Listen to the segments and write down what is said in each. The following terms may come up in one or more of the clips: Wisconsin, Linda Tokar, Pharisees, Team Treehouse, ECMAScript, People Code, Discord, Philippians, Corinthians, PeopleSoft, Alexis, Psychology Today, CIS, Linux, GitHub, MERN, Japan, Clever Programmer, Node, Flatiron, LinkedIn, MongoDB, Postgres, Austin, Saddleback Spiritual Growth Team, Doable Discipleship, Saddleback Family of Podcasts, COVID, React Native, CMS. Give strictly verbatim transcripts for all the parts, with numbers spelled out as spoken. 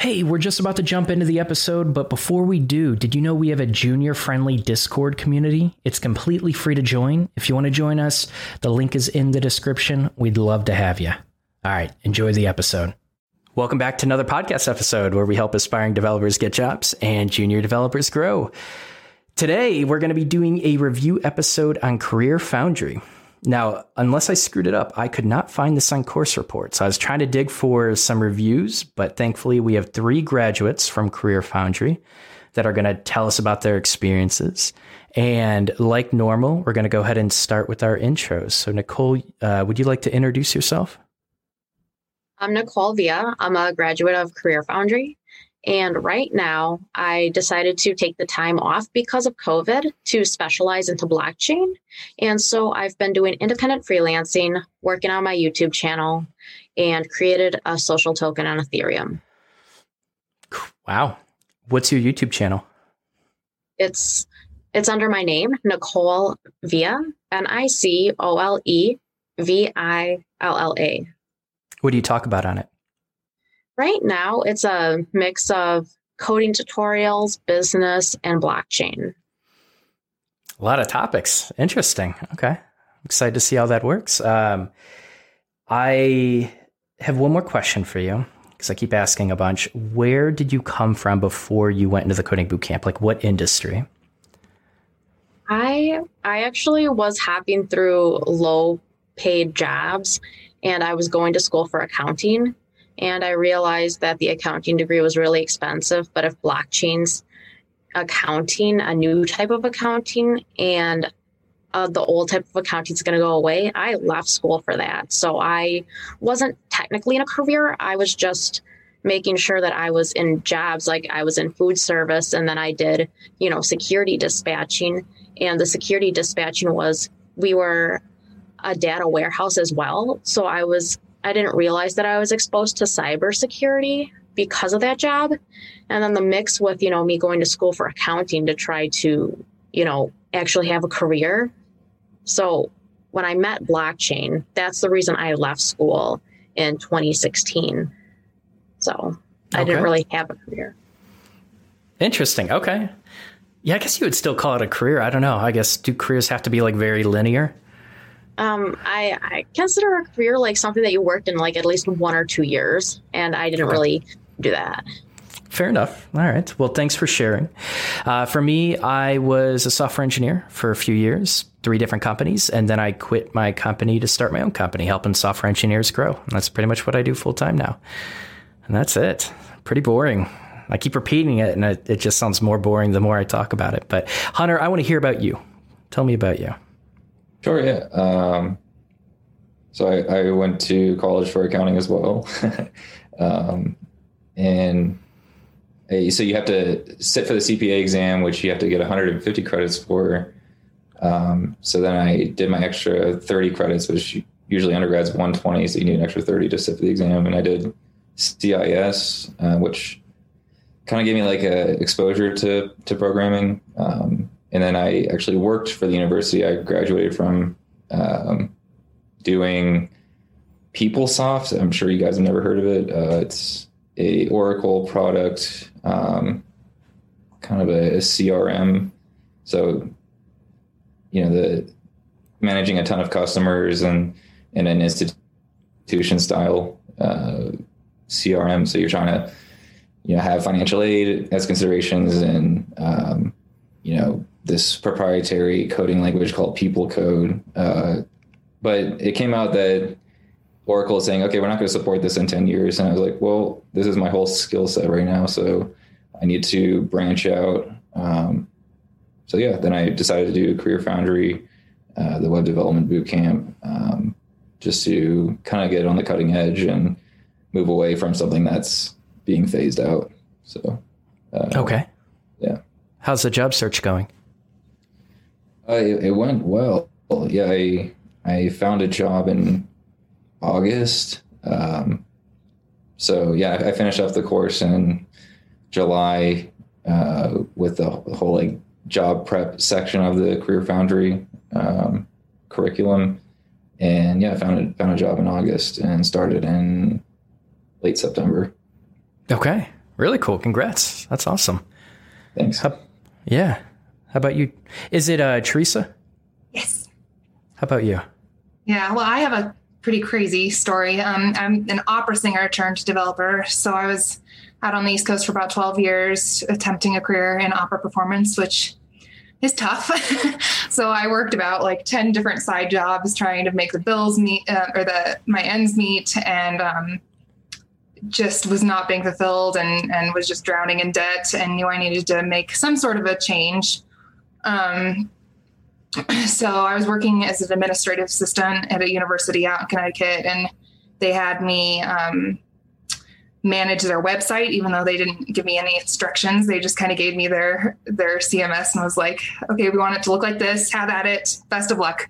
Hey, we're just about to jump into the episode, but before we do, did you know we have a junior-friendly Discord community? It's completely free to join. If you want to join us, the link is in the description. We'd love to have you. All right, enjoy the episode. Welcome back to another podcast episode where we help aspiring developers get jobs and junior developers grow. Today, we're going to be doing a review episode on Career Foundry. Now, unless I screwed it up, I could not find this on course report. So I was trying to dig for some reviews, but thankfully we have three graduates from Career Foundry that are going to tell us about their experiences. And like normal, we're going to go ahead and start with our intros. So Nicole, uh, would you like to introduce yourself? I'm Nicole Villa. I'm a graduate of Career Foundry. And right now I decided to take the time off because of COVID to specialize into blockchain. And so I've been doing independent freelancing, working on my YouTube channel, and created a social token on Ethereum. Wow. What's your YouTube channel? It's it's under my name, Nicole Villa, N I C O L E V I L L A. What do you talk about on it? Right now, it's a mix of coding tutorials, business, and blockchain. A lot of topics. Interesting. Okay. I'm excited to see how that works. Um, I have one more question for you because I keep asking a bunch. Where did you come from before you went into the coding bootcamp? Like what industry? I I actually was hopping through low paid jobs, and I was going to school for accounting. And I realized that the accounting degree was really expensive, but if blockchain's accounting, a new type of accounting, and uh, the old type of accounting is going to go away, I left school for that. So I wasn't technically in a career. I was just making sure that I was in jobs, like I was in food service, and then I did, you know, security dispatching. And the security dispatching was, we were a data warehouse as well. So I was I didn't realize that I was exposed to cybersecurity because of that job. And then the mix with, you know, me going to school for accounting to try to, you know, actually have a career. So when I met blockchain, that's the reason I left school in twenty sixteen. So I okay. didn't really have a career. Interesting. Okay. Yeah, I guess you would still call it a career. I don't know. I guess do careers have to be like very linear? Um, I, I consider a career like something that you worked in like at least one or two years, and I didn't really do that. Fair enough. All right. Well, thanks for sharing. Uh, for me, I was a software engineer for a few years, three different companies, and then I quit my company to start my own company, helping software engineers grow. And that's pretty much what I do full time now. And that's it. Pretty boring. I keep repeating it, and it, it just sounds more boring the more I talk about it. But Hunter, I want to hear about you. Tell me about you. Sure, yeah. Um, so I, I went to college for accounting as well. um, and a, so you have to sit for the C P A exam, which you have to get one hundred fifty credits for. Um, so then I did my extra thirty credits, which usually undergrad's one hundred twenty, so you need an extra thirty to sit for the exam. And I did C I S, uh, which kind of gave me like a exposure to, to programming. Um, And then I actually worked for the university I graduated from, um, doing PeopleSoft. I'm sure you guys have never heard of it. Uh, it's a Oracle product, um, kind of a, a C R M. So, you know, the managing a ton of customers and in an institution style uh, C R M. So you're trying to, you know, have financial aid as considerations and, um, you know, this proprietary coding language called People Code. Uh, but it came out that Oracle is saying, okay, we're not going to support this in ten years. And I was like, well, this is my whole skill set right now. So I need to branch out. Um, so yeah, then I decided to do Career Foundry, uh, the web development bootcamp, um, just to kind of get on the cutting edge and move away from something that's being phased out. So, uh, okay. Yeah. How's the job search going? Uh, it, it went well. Yeah, I I found a job in August. Um, so yeah, I, I finished up the course in July uh, with the whole like job prep section of the Career Foundry um, curriculum, and yeah, I found a, found a job in August and started in late September. Okay, Really cool. Congrats. That's awesome. Thanks. How, yeah. How about you? Is it uh, Teresa? Yes. How about you? Yeah. Well, I have a pretty crazy story. Um, I'm an opera singer turned developer. So I was out on the East Coast for about twelve years attempting a career in opera performance, which is tough. So I worked about like ten different side jobs trying to make the bills meet uh, or the my ends meet, and um, just was not being fulfilled, and, and was just drowning in debt, and knew I needed to make some sort of a change. Um, so I was working as an administrative assistant at a university out in Connecticut, and they had me um, manage their website, even though they didn't give me any instructions. They just kind of gave me their, their C M S and was like, okay, we want it to look like this, have at it, best of luck.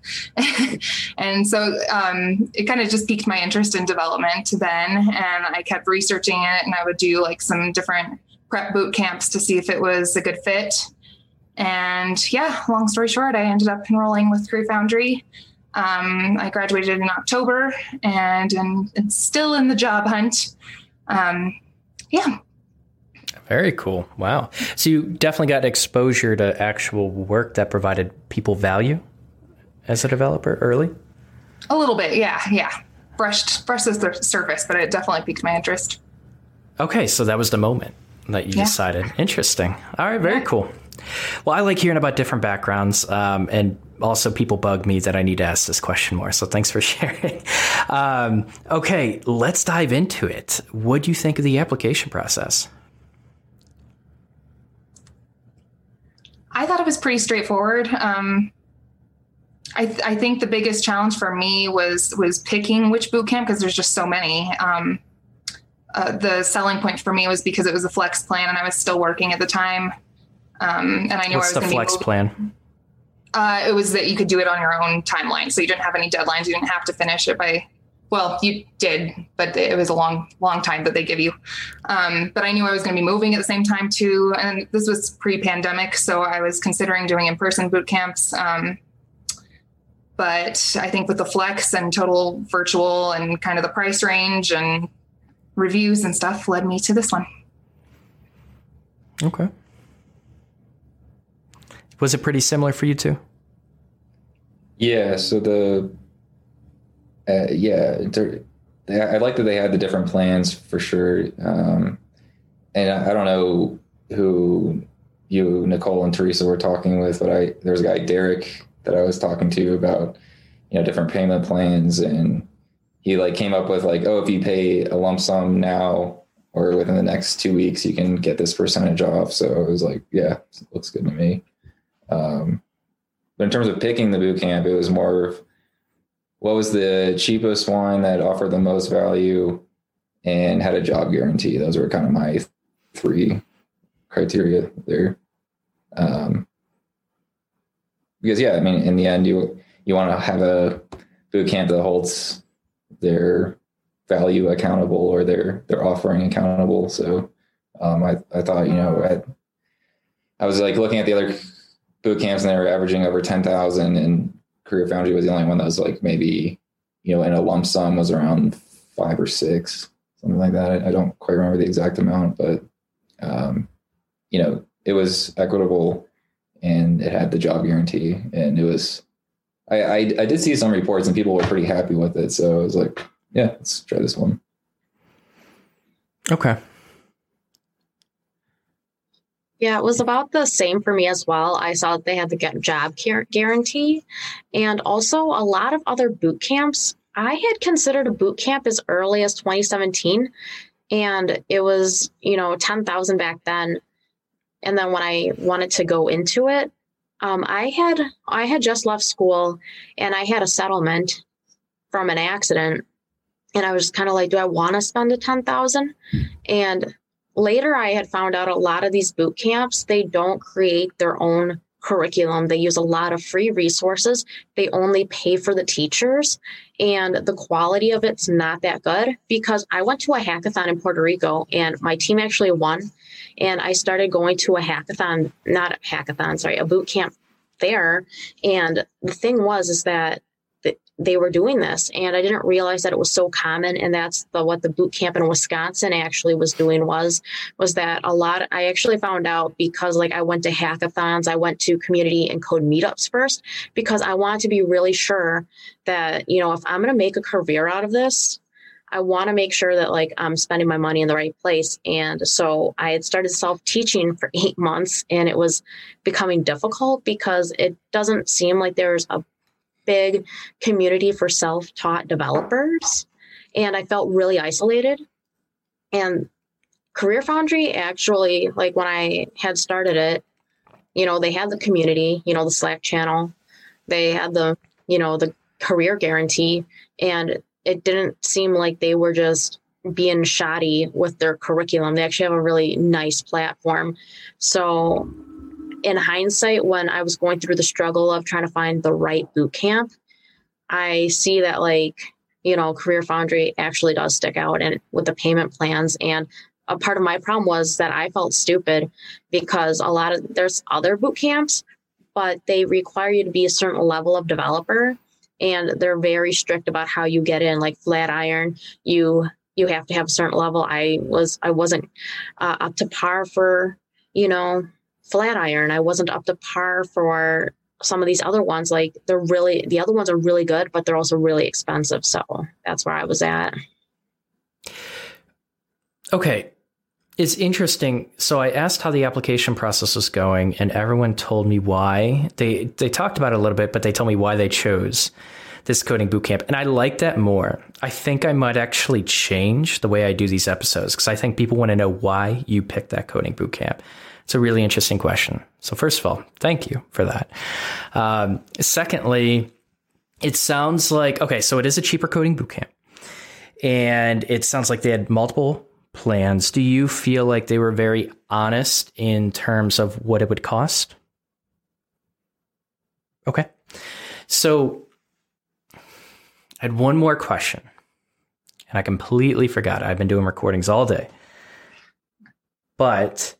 And so um, it kind of just piqued my interest in development then. And I kept researching it, and I would do like some different prep boot camps to see if it was a good fit. And yeah, long story short, I ended up enrolling with Career Foundry. Um, I graduated in October, and am still in the job hunt. Um, yeah. Very cool. Wow. So you definitely got exposure to actual work that provided people value as a developer early? A little bit. Yeah. Yeah. Brushed, brushed the surface, but it definitely piqued my interest. Okay. So that was the moment that you yeah. decided. Interesting. All right. Very yeah. cool. Well, I like hearing about different backgrounds, um, and also people bug me that I need to ask this question more. So thanks for sharing. Um, okay, let's dive into it. What do you think of the application process? I thought it was pretty straightforward. Um, I, th- I think the biggest challenge for me was was picking which bootcamp, because there's just so many. Um, uh, the selling point for me was because it was a flex plan, and I was still working at the time. Um, and I knew What's I was the flex be plan? Uh, it was that you could do it on your own timeline. So you didn't have any deadlines. You didn't have to finish it by, well, you did, but it was a long, long time that they give you. Um, but I knew I was going to be moving at the same time too. And this was pre-pandemic. So I was considering doing in-person boot camps. Um, but I think with the flex and total virtual and kind of the price range and reviews and stuff led me to this one. Okay. Was it pretty similar for you too? Yeah. So the, uh, yeah, I like that they had the different plans for sure. Um, and I, I don't know who you, Nicole and Teresa were talking with, but I, there was a guy, Derek, that I was talking to about, you know, different payment plans. And he like came up with like, oh, if you pay a lump sum now or within the next two weeks, you can get this percentage off. So it was like, yeah, it looks good to me. Um, but in terms of picking the bootcamp, it was more of what was the cheapest one that offered the most value and had a job guarantee. Those were kind of my three criteria there. Um, because yeah, I mean, in the end, you, you want to have a bootcamp that holds their value accountable or their, their offering accountable. So, um, I, I thought, you know, I, I was like looking at the other boot camps, and they were averaging over ten thousand, and Career Foundry was the only one that was like maybe, you know, in a lump sum was around five or six, something like that. I, I don't quite remember the exact amount, but, um, you know, it was equitable and it had the job guarantee, and it was, I, I, I did see some reports and people were pretty happy with it. So I was like, yeah, let's try this one. Okay. Yeah, it was about the same for me as well. I saw that they had the get job guarantee, and also a lot of other boot camps. I had considered a boot camp as early as twenty seventeen, and it was, you know, ten thousand back then. And then when I wanted to go into it, um, I had I had just left school, and I had a settlement from an accident, and I was just kind of like, do I want to spend the ten thousand? And later, I had found out a lot of these boot camps, they don't create their own curriculum. They use a lot of free resources. They only pay for the teachers, and the quality of it's not that good, because I went to a hackathon in Puerto Rico, and my team actually won. And I started going to a hackathon, not a hackathon, sorry, a boot camp there. And the thing was, is that they were doing this. And I didn't realize that it was so common. And that's the, what the boot camp in Wisconsin actually was doing was, was that a lot, I actually found out because like I went to hackathons, I went to community and code meetups first, because I wanted to be really sure that, you know, if I'm going to make a career out of this, I want to make sure that like I'm spending my money in the right place. And so I had started self-teaching for eight months and it was becoming difficult because it doesn't seem like there's a big community for self-taught developers. And I felt really isolated. And Career Foundry actually, like when I had started it, you know, they had the community, you know, the Slack channel, they had the, you know, the career guarantee, and it didn't seem like they were just being shoddy with their curriculum. They actually have a really nice platform. So in hindsight, when I was going through the struggle of trying to find the right boot camp, I see that like, you know, Career Foundry actually does stick out and with the payment plans. And a part of my problem was that I felt stupid because a lot of there's other boot camps, but they require you to be a certain level of developer. And they're very strict about how you get in, like Flatiron, you you have to have a certain level. I was I wasn't uh, up to par for, you know, Flatiron. I wasn't up to par for some of these other ones. Like they're really the other ones are really good, but they're also really expensive. So that's where I was at. Okay. It's interesting. So I asked how the application process was going, and everyone told me why. They they talked about it a little bit, but they told me why they chose this coding bootcamp. And I like that more. I think I might actually change the way I do these episodes because I think people want to know why you picked that coding bootcamp. It's a really interesting question. So first of all, thank you for that. Um, secondly, it sounds like, okay, so it is a cheaper coding bootcamp. And it sounds like they had multiple plans. Do you feel like they were very honest in terms of what it would cost? Okay. So I had one more question and I completely forgot. I've been doing recordings all day, but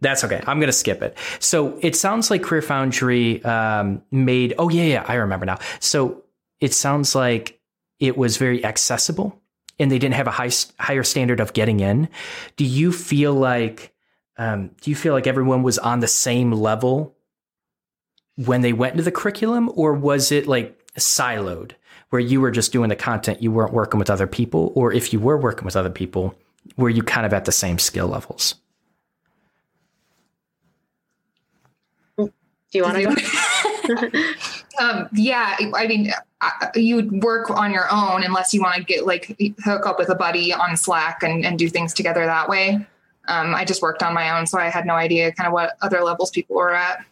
that's okay. I'm going to skip it. So it sounds like Career Foundry um, made, oh yeah, yeah, I remember now. So it sounds like it was very accessible and they didn't have a high, higher standard of getting in. Do you feel like, um, do you feel like everyone was on the same level when they went into the curriculum, or was it like siloed where you were just doing the content, you weren't working with other people, or if you were working with other people, were you kind of at the same skill levels? Do you want to go? Um, yeah, I mean, you'd work on your own unless you want to get like hook up with a buddy on Slack and, and do things together that way. Um, I just worked on my own, so I had no idea kind of what other levels people were at.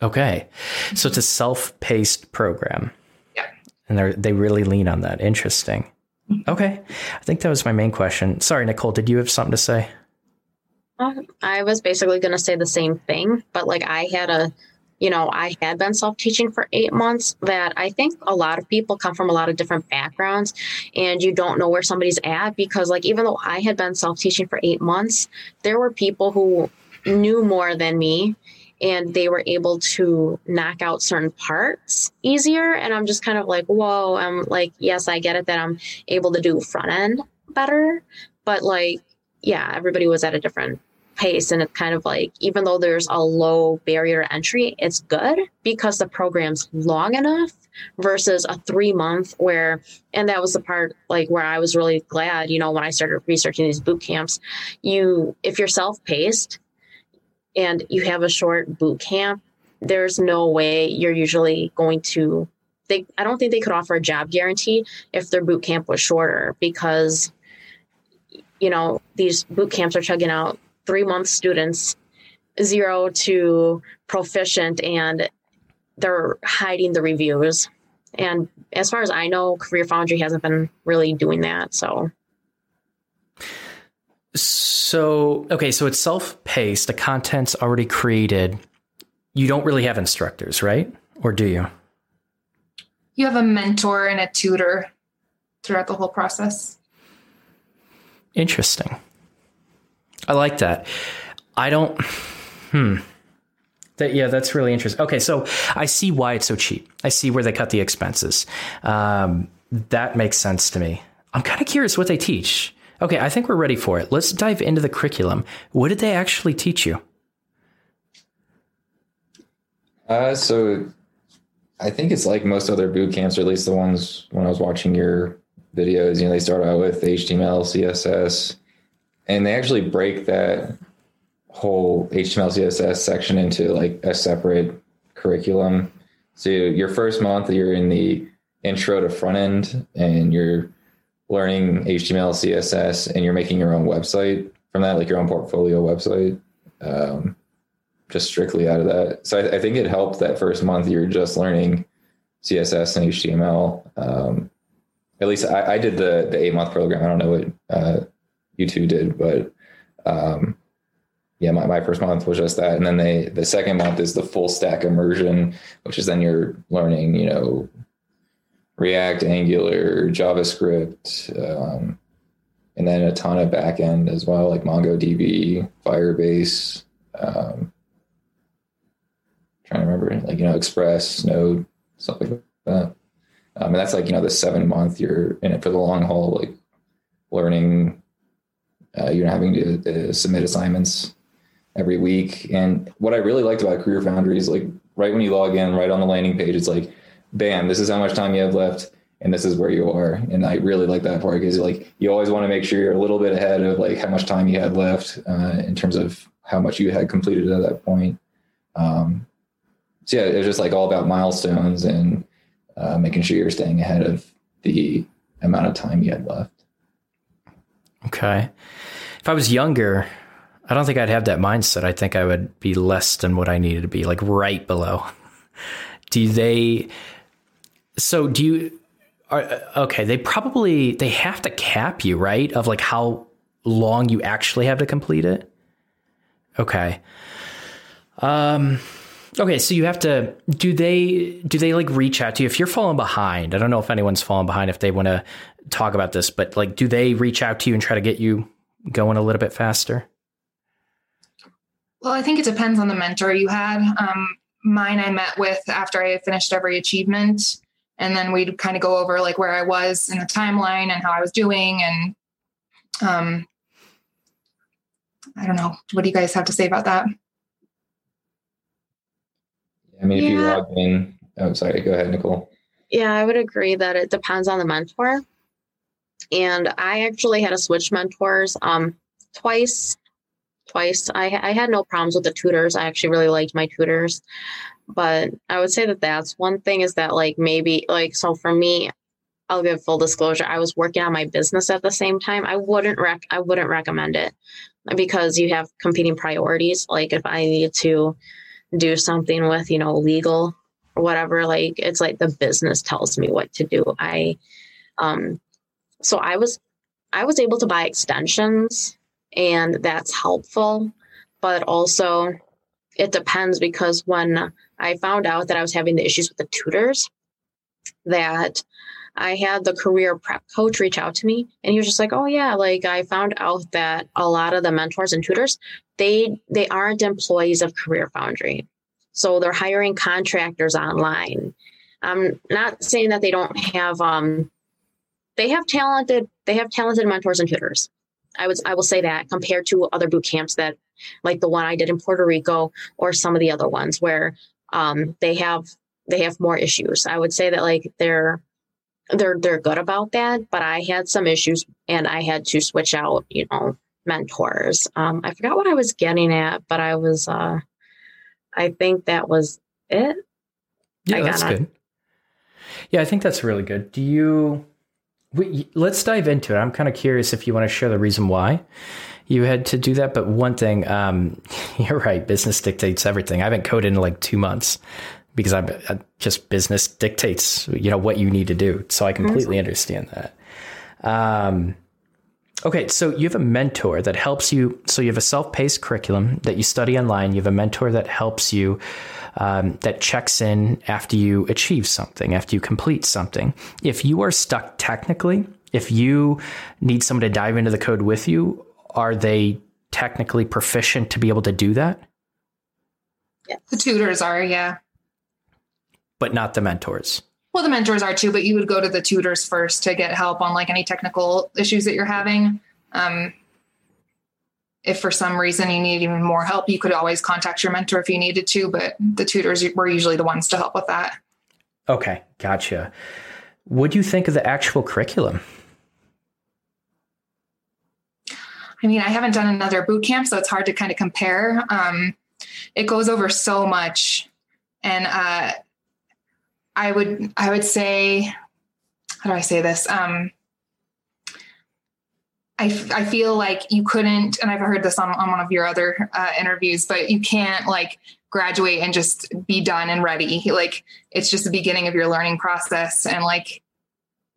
Okay. So it's a self-paced program. Yeah. And they they really lean on that. Interesting. Okay. I think that was my main question. Sorry, Nicole, did you have something to say? Um, I was basically going to say the same thing, but like I had a You know, I had been self-teaching for eight months that I think a lot of people come from a lot of different backgrounds and you don't know where somebody's at because like, even though I had been self-teaching for eight months, there were people who knew more than me and they were able to knock out certain parts easier. And I'm just kind of like, whoa, I'm like, yes, I get it that I'm able to do front end better. But like, yeah, everybody was at a different pace. And it's kind of like, even though there's a low barrier to entry, it's good because the program's long enough versus a three month where, and that was the part like where I was really glad, you know, when I started researching these boot camps, you, if you're self-paced and you have a short boot camp, there's no way you're usually going to, they, I don't think they could offer a job guarantee if their boot camp was shorter because, you know, these boot camps are chugging out three-month students, zero to proficient, and they're hiding the reviews. And as far as I know, Career Foundry hasn't been really doing that. So, so okay, so it's self-paced. The content's already created. You don't really have instructors, right? Or do you? You have a mentor and a tutor throughout the whole process. Interesting. I like that. I don't, hmm. That, yeah, that's really interesting. Okay, so I see why it's so cheap. I see where they cut the expenses. Um, that makes sense to me. I'm kind of curious what they teach. Okay, I think we're ready for it. Let's dive into the curriculum. What did they actually teach you? Uh, so I think it's like most other boot camps, or at least the ones when I was watching your videos, you know, they start out with H T M L, C S S, and they actually break that whole H T M L, C S S section into like a separate curriculum. So your first month, you're in the intro to front end, and you're learning H T M L, C S S, and you're making your own website from that, like your own portfolio website, um, just strictly out of that. So I, I think it helped that first month you're just learning C S S and H T M L. Um, at least I, I did the the eight month program. I don't know what uh, you two did, but um, yeah, my, my first month was just that. And then they the second month is the full stack immersion, which is then you're learning, you know, React, Angular, JavaScript, um, and then a ton of backend as well, like MongoDB, Firebase, um, trying to remember, like, you know, Express, Node, stuff like that. Um, and that's like, you know, the seven month you're in it for the long haul, like learning, uh, you're having to uh, submit assignments every week. And what I really liked about Career Foundry is like right when you log in, right on the landing page, it's like, bam, this is how much time you have left, and this is where you are. And I really like that part because, like, you always want to make sure you're a little bit ahead of, like, how much time you had left uh, in terms of how much you had completed at that point. Um, so, yeah, it was just, like, all about milestones and uh, making sure you're staying ahead of the amount of time you had left. Okay. If I was younger, I don't think I'd have that mindset. I think I would be less than what I needed to be, like, right below. Do they... So do you, are, okay, they probably, they have to cap you, right? Of like how long you actually have to complete it. Okay. Um, okay. So you have to, do they, do they like reach out to you if you're falling behind? I don't know if anyone's falling behind, if they want to talk about this, but like, do they reach out to you and try to get you going a little bit faster? Well, I think it depends on the mentor you had. Um, mine I met with after I finished every achievement. And then we'd kind of go over like where I was in the timeline and how I was doing. And um, I don't know. What do you guys have to say about that? I mean, if yeah. you log in, oh, sorry. Go ahead, Nicole. Yeah, I would agree that it depends on the mentor. And I actually had to switch mentors um, twice. Twice. I, I had no problems with the tutors. I actually really liked my tutors. But I would say that that's one thing is that like maybe like so for me, I'll give full disclosure. I was working on my business at the same time. I wouldn't rec I wouldn't recommend it because you have competing priorities. Like if I need to do something with, you know, legal or whatever, like it's like the business tells me what to do. I um so I was I was able to buy extensions, and that's helpful, but also it depends because when I found out that I was having the issues with the tutors, that I had the career prep coach reach out to me, and he was just like, oh yeah, like I found out that a lot of the mentors and tutors, they they aren't employees of Career Foundry. So they're hiring contractors online. I'm not saying that they don't have um they have talented they have talented mentors and tutors. I would I will say that compared to other boot camps that like the one I did in Puerto Rico or some of the other ones where um, they have they have more issues. I would say that like they're they're they're good about that, but I had some issues and I had to switch out, you know, mentors. Um, I forgot what I was getting at, but I was uh, I think that was it. Yeah, I that's got good. Yeah, I think that's really good. Do you? We, let's dive into it. I'm kind of curious if you want to share the reason why you had to do that. But one thing, um, you're right. Business dictates everything. I haven't coded in like two months because I'm I just business dictates, you know, what you need to do. So I completely understand that. Um, okay. So you have a mentor that helps you. So you have a self-paced curriculum that you study online. You have a mentor that helps you, Um, that checks in after you achieve something, after you complete something. If you are stuck technically, if you need someone to dive into the code with you, are they technically proficient to be able to do that? Yeah. The tutors are, yeah. But not the mentors. Well, the mentors are too, but you would go to the tutors first to get help on like any technical issues that you're having. Um, if for some reason you need even more help, you could always contact your mentor if you needed to, but the tutors were usually the ones to help with that. Okay, gotcha. What do you think of the actual curriculum? I mean, I haven't done another boot camp, so it's hard to kind of compare. Um, it goes over so much. And uh, I would I would say, how do I say this? Um, I, I feel like you couldn't, and I've heard this on, on one of your other uh, interviews, but you can't like graduate and just be done and ready. Like, it's just the beginning of your learning process. And like,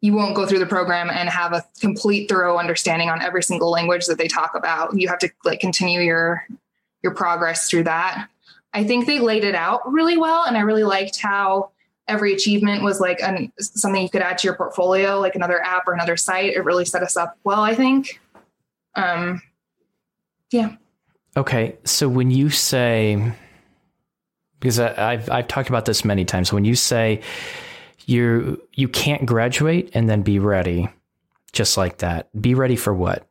you won't go through the program and have a complete thorough understanding on every single language that they talk about. You have to like continue your, your progress through that. I think they laid it out really well. And I really liked how every achievement was like an, something you could add to your portfolio, like another app or another site. It really set us up well, I think. Um, yeah. Okay. So when you say, because I, I've, I've talked about this many times, when you say, You you can't graduate and then be ready just like that. Be ready for what?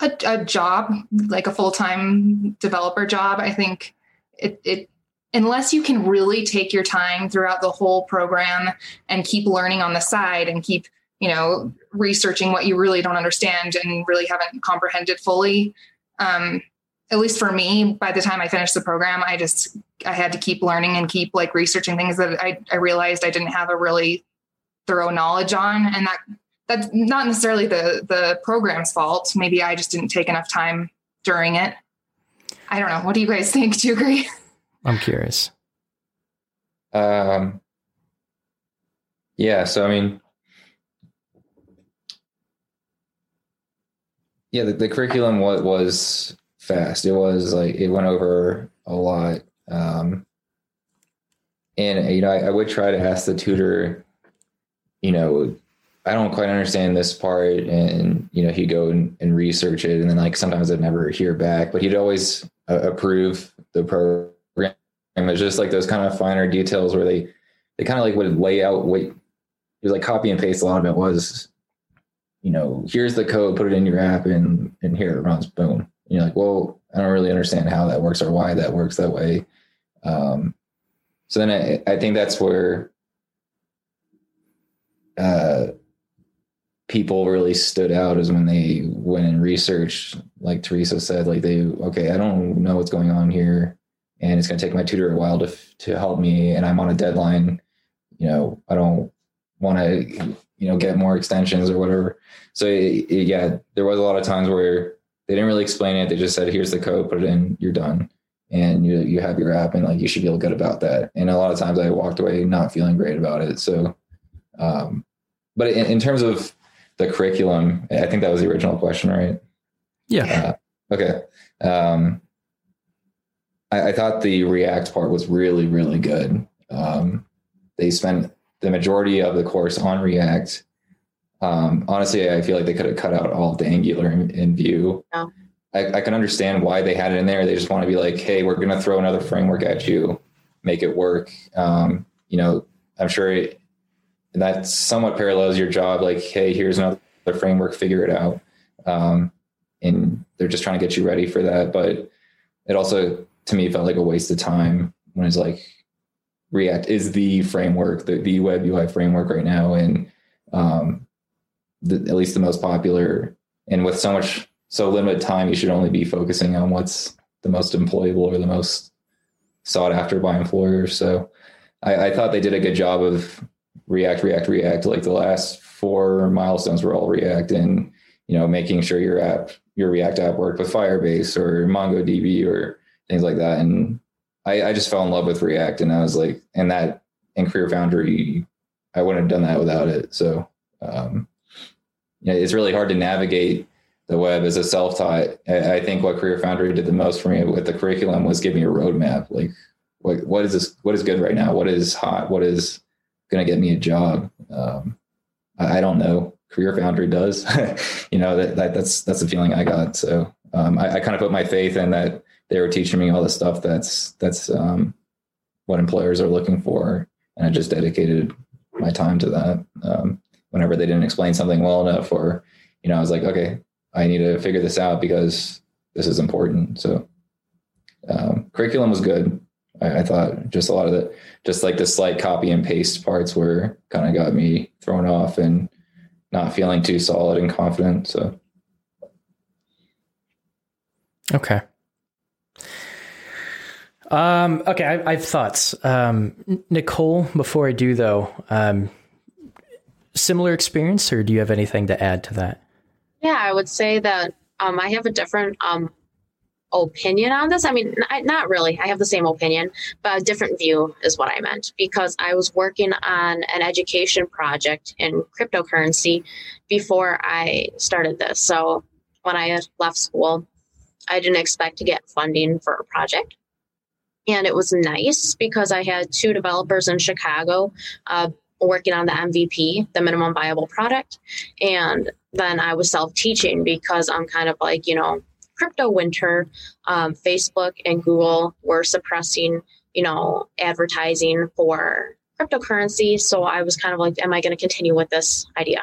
A, a job, like a full-time developer job. I think it, it unless you can really take your time throughout the whole program and keep learning on the side and keep, you know, researching what you really don't understand and really haven't comprehended fully. Um, at least for me, by the time I finished the program, I just, I had to keep learning and keep like researching things that I, I realized I didn't have a really thorough knowledge on. And that, that's not necessarily the, the program's fault. Maybe I just didn't take enough time during it. I don't know. What do you guys think? Do you agree? I'm curious. Um, yeah. So, I mean, yeah, the, the curriculum was, was fast. It was like, it went over a lot. Um, and, you know, I, I would try to ask the tutor, you know, I don't quite understand this part. And, you know, he'd go and, and research it. And then like, sometimes I'd never hear back, but he'd always uh, approve the program. It's just like those kind of finer details where they, they kind of like would lay out what it was like copy and paste. A lot of it was, you know, here's the code, put it in your app and, and here it runs. Boom. You're like, well, I don't really understand how that works or why that works that way. Um, so then I, I think that's where uh, people really stood out, is when they went and researched, like Teresa said, like they, okay, I don't know what's going on here and it's going to take my tutor a while to to help me and I'm on a deadline. You know, I don't want to, you know, get more extensions or whatever. So it, it, yeah, there was a lot of times where they didn't really explain it. They just said, here's the code, put it in, you're done. And you you have your app and like, you should feel good about that. And a lot of times I walked away not feeling great about it. So, um, but in, in terms of the curriculum, I think that was the original question, right? Yeah. Uh, okay. Um, I, I thought the React part was really, really good. Um, they spent the majority of the course on React. Um, honestly, I feel like they could have cut out all of the Angular in, in Vue. Yeah. I, I can understand why they had it in there. They just want to be like, hey, we're going to throw another framework at you, make it work. Um, you know, I'm sure it, and that somewhat parallels your job. Like, hey, here's another framework, figure it out. Um, and they're just trying to get you ready for that. But it also, to me, felt like a waste of time when it's like React is the framework, the, the web U I framework right now. And, um, The, at least the most popular, and with so much, so limited time, you should only be focusing on what's the most employable or the most sought after by employers. So I, I thought they did a good job of React, React, React. Like the last four milestones were all React, and, you know, making sure your app, your React app worked with Firebase or MongoDB or things like that. And I, I just fell in love with React, and I was like, and that in Career Foundry, I wouldn't have done that without it. So, um, it's really hard to navigate the web as a self-taught. I think what Career Foundry did the most for me with the curriculum was give me a roadmap. Like, what what is this? What is good right now? What is hot? What is going to get me a job? Um, I, I don't know. Career Foundry does. you know, that, that that's that's the feeling I got. So um, I, I kind of put my faith in that they were teaching me all the stuff that's that's um, what employers are looking for, and I just dedicated my time to that. Um, whenever they didn't explain something well enough, or you know, I was like, okay, I need to figure this out because this is important. So um, curriculum was good. I, I thought just a lot of the, just like the slight copy and paste parts were kind of got me thrown off and not feeling too solid and confident. So. Okay. Um, okay. I, I have thoughts. Um, Nicole, before I do though, um, similar experience, or do you have anything to add to that? Yeah, I would say that um, I have a different um, opinion on this. I mean, I, not really. I have the same opinion, but a different view is what I meant, because I was working on an education project in cryptocurrency before I started this. So when I had left school, I didn't expect to get funding for a project. And it was nice because I had two developers in Chicago uh, working on the M V P, the minimum viable product. And then I was self-teaching because I'm kind of like, you know, crypto winter, um, Facebook and Google were suppressing, you know, advertising for cryptocurrency. So I was kind of like, am I going to continue with this idea?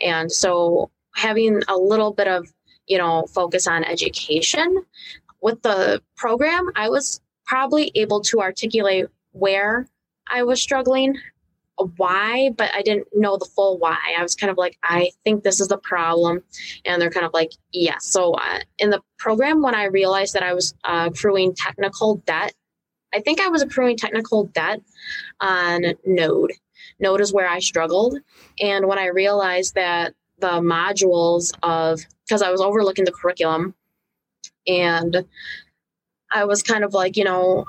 And so having a little bit of, you know, focus on education with the program, I was probably able to articulate where I was struggling, why, but I didn't know the full why. I was kind of like, I think this is the problem. And they're kind of like, yes. Yeah. So uh, in the program, when I realized that I was uh, accruing technical debt, I think I was accruing technical debt on Node. Node is where I struggled. And when I realized that the modules of, because I was overlooking the curriculum, and I was kind of like, you know,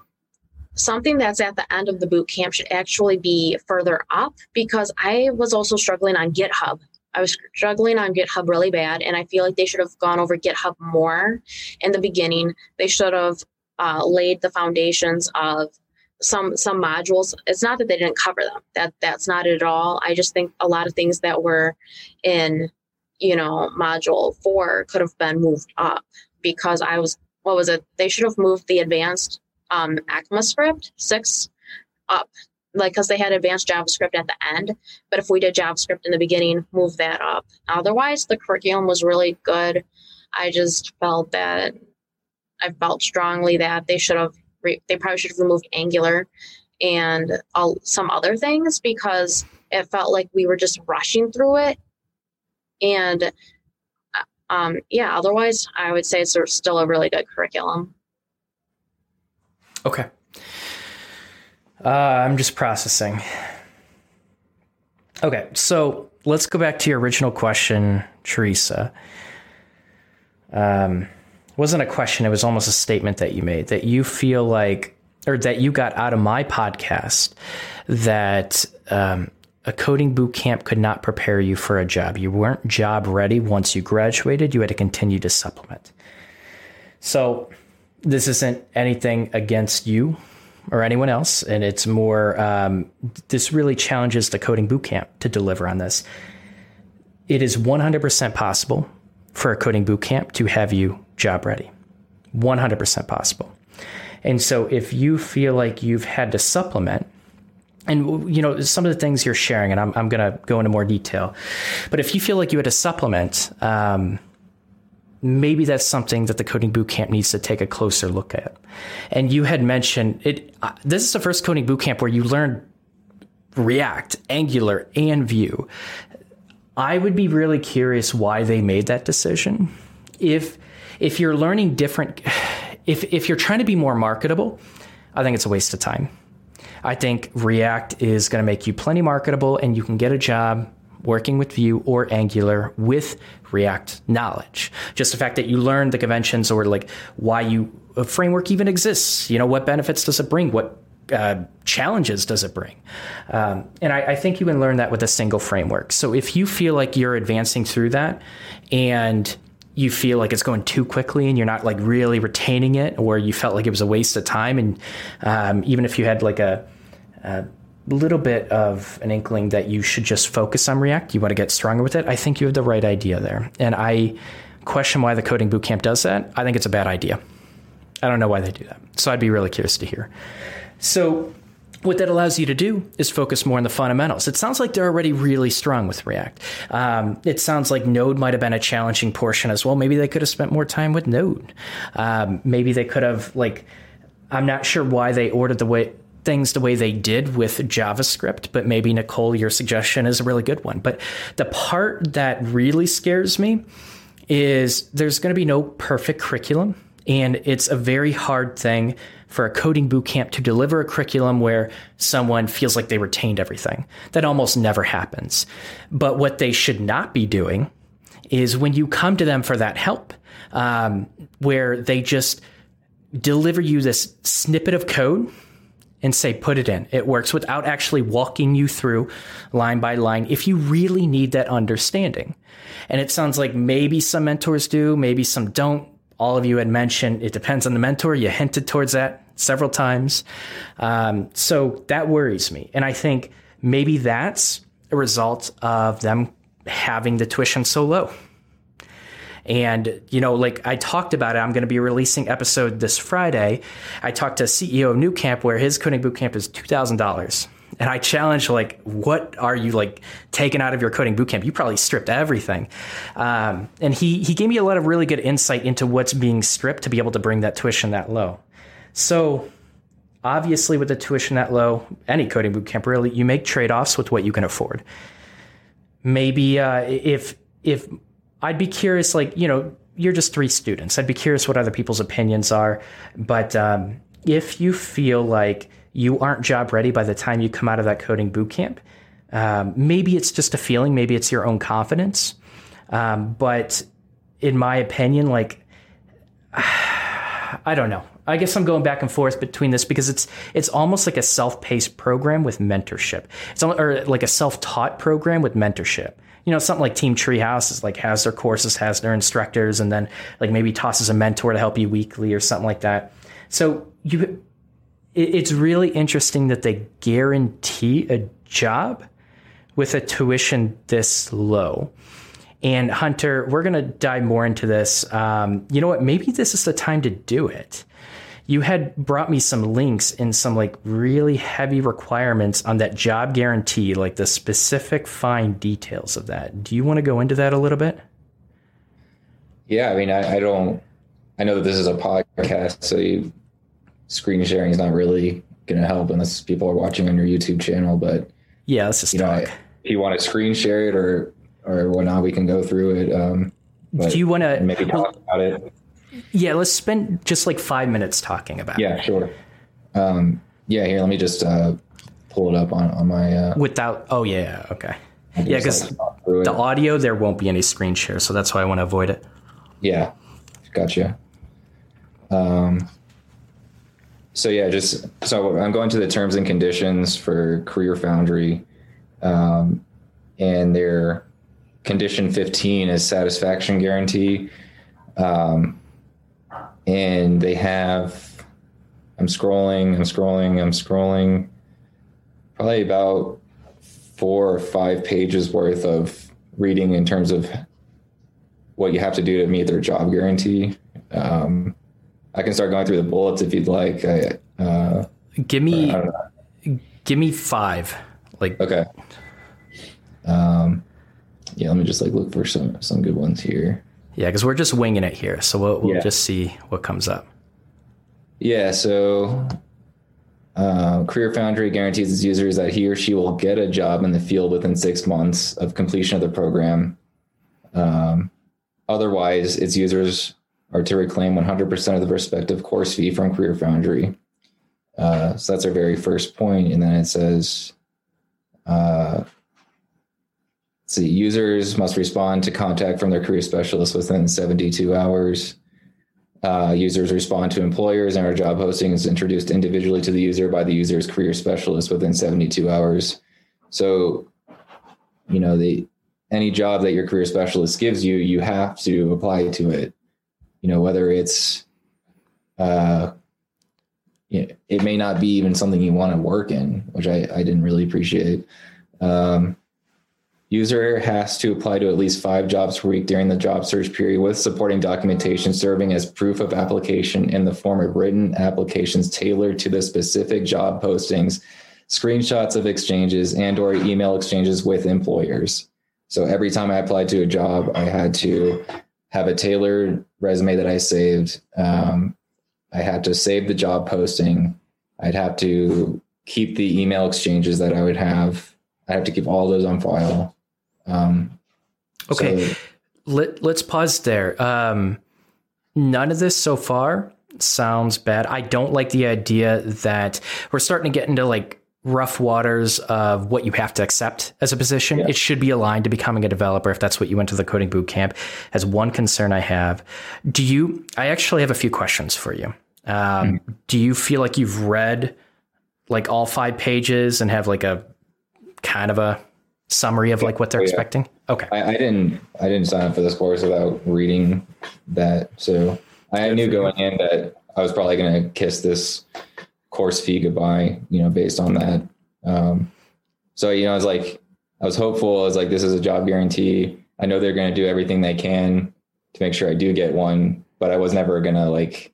something that's at the end of the boot camp should actually be further up, because I was also struggling on GitHub. I was struggling on GitHub really bad, and I feel like they should have gone over GitHub more in the beginning. They should have uh, laid the foundations of some some modules. It's not that they didn't cover them. That that's not it at all. I just think a lot of things that were in, you know, module four could have been moved up, because I was, what was it? They should have moved the advanced Um, ECMAScript six up, like, because they had advanced JavaScript at the end. But if we did JavaScript in the beginning, move that up. Otherwise, the curriculum was really good. I just felt that I felt strongly that they should have re- they probably should have removed Angular and all, some other things, because it felt like we were just rushing through it. And um, yeah, otherwise, I would say it's still a really good curriculum. Okay. Uh, I'm just processing. Okay. So let's go back to your original question, Teresa. Um, it wasn't a question. It was almost a statement that you made, that you feel like, or that you got out of my podcast, that um, a coding boot camp could not prepare you for a job. You weren't job ready. Once you graduated, you had to continue to supplement. So this isn't anything against you or anyone else, and it's more, um, this really challenges the coding bootcamp to deliver on this. It is one hundred percent possible for a coding bootcamp to have you job ready. one hundred percent possible. And so if you feel like you've had to supplement, and you know, some of the things you're sharing, and I'm, I'm going to go into more detail, but if you feel like you had to supplement, um, maybe that's something that the coding bootcamp needs to take a closer look at. And you had mentioned it. Uh, this is the first coding bootcamp where you learn React, Angular, and Vue. I would be really curious why they made that decision. If if you're learning different, if if you're trying to be more marketable, I think it's a waste of time. I think React is going to make you plenty marketable, and you can get a job working with Vue or Angular with React knowledge. Just the fact that you learned the conventions, or like why you a framework even exists. You know, what benefits does it bring? What uh, challenges does it bring? Um, and I, I think you can learn that with a single framework. So if you feel like you're advancing through that and you feel like it's going too quickly and you're not like really retaining it, or you felt like it was a waste of time, and um, even if you had like a, a little bit of an inkling that you should just focus on React, you want to get stronger with it, I think you have the right idea there. And I question why the coding bootcamp does that. I think it's a bad idea. I don't know why they do that. So I'd be really curious to hear. So what that allows you to do is focus more on the fundamentals. It sounds like they're already really strong with React. Um, it sounds like Node might have been a challenging portion as well. Maybe they could have spent more time with Node. Um, maybe they could have, like, I'm not sure why they ordered the way things the way they did with JavaScript, but maybe, Nicole, your suggestion is a really good one. But the part that really scares me is there's going to be no perfect curriculum. And it's a very hard thing for a coding bootcamp to deliver a curriculum where someone feels like they retained everything. That almost never happens. But what they should not be doing is when you come to them for that help, um, where they just deliver you this snippet of code and say, put it in. It works without actually walking you through line by line if you really need that understanding. And it sounds like maybe some mentors do, maybe some don't. All of you had mentioned it depends on the mentor. You hinted towards that several times. Um, so that worries me. And I think maybe that's a result of them having the tuition so low. And, you know, like I talked about it, I'm going to be releasing episode this Friday. I talked to C E O of New Camp where his coding bootcamp is two thousand dollars. And I challenge, like, what are you, like, taking out of your coding bootcamp? You probably stripped everything. Um, and he he gave me a lot of really good insight into what's being stripped to be able to bring that tuition that low. So obviously with the tuition that low, any coding bootcamp really, you make trade-offs with what you can afford. Maybe uh, if if I'd be curious, like, you know, you're just three students. I'd be curious what other people's opinions are. But um, if you feel like you aren't job ready by the time you come out of that coding bootcamp. Um, maybe it's just a feeling. Maybe it's your own confidence. Um, but in my opinion, like, I don't know. I guess I'm going back and forth between this because it's it's almost like a self-paced program with mentorship. It's almost, or like a self-taught program with mentorship. You know, something like Team Treehouse is like has their courses, has their instructors, and then like maybe tosses a mentor to help you weekly or something like that. So you... It's really interesting that they guarantee a job with a tuition this low. And Hunter, we're going to dive more into this. Um, you know what? Maybe this is the time to do it. You had brought me some links and some like really heavy requirements on that job guarantee, like the specific fine details of that. Do you want to go into that a little bit? Yeah, I mean, I, I don't, I know that this is a podcast, so you screen sharing is not really going to help unless people are watching on your YouTube channel, but yeah, let's just you talk. Know, if you want to screen share it or, or whatnot, we can go through it. Um, but do you want to maybe talk well, about it? Yeah. Let's spend just like five minutes talking about yeah, it. Yeah, sure. Um, yeah. Here, let me just, uh, pull it up on, on my, uh, without. Oh yeah. Okay. Yeah. Cause like the it. audio, there won't be any screen share. So that's why I want to avoid it. Yeah. Gotcha. Um, So yeah, just so I'm going to the terms and conditions for Career Foundry, um, and their condition fifteen is satisfaction guarantee, um, and they have. I'm scrolling, I'm scrolling, I'm scrolling. Probably about four or five pages worth of reading in terms of what you have to do to meet their job guarantee. Um, I can start going through the bullets if you'd like. I, uh, give me, I don't know. give me five. Like, okay. Um, yeah, let me just like look for some, some good ones here. Yeah. Cause we're just winging it here. So we'll, we'll yeah. just see what comes up. Yeah. So, uh, Career Foundry guarantees its users that he or she will get a job in the field within six months of completion of the program. Um, otherwise its users are to reclaim one hundred percent of the respective course fee from Career Foundry. Uh, so that's our very first point. And then it says, uh, see, users must respond to contact from their career specialist within seventy-two hours. Uh, users respond to employers and our job posting is introduced individually to the user by the user's career specialist within seventy-two hours. So, you know, the, any job that your career specialist gives you, you have to apply to it. You know, whether it's, uh, you know, it may not be even something you want to work in, which I, I didn't really appreciate. Um, User has to apply to at least five jobs per week during the job search period with supporting documentation serving as proof of application in the form of written applications tailored to the specific job postings, screenshots of exchanges, and or email exchanges with employers. So every time I applied to a job, I had to have a tailored resume that I saved. Um, I had to save the job posting. I'd have to keep the email exchanges that I would have. I'd have to keep all those on file. Um, okay, so. Let, let's pause there. Um, none of this so far sounds bad. I don't like the idea that we're starting to get into like rough waters of what you have to accept as a position. Yeah. It should be aligned to becoming a developer if that's what you went to the coding boot camp. As one concern I have, do you? I actually have a few questions for you. Um, mm-hmm. Do you feel like you've read like all five pages and have like a kind of a summary of like what they're oh, yeah. expecting? Okay. I, I didn't, I didn't sign up for this course without reading that. So I Good knew going you. in that I was probably going to kiss this course fee goodbye, you know, based on that. Um, so, you know, I was like, I was hopeful. I was like, this is a job guarantee. I know they're going to do everything they can to make sure I do get one, but I was never going to like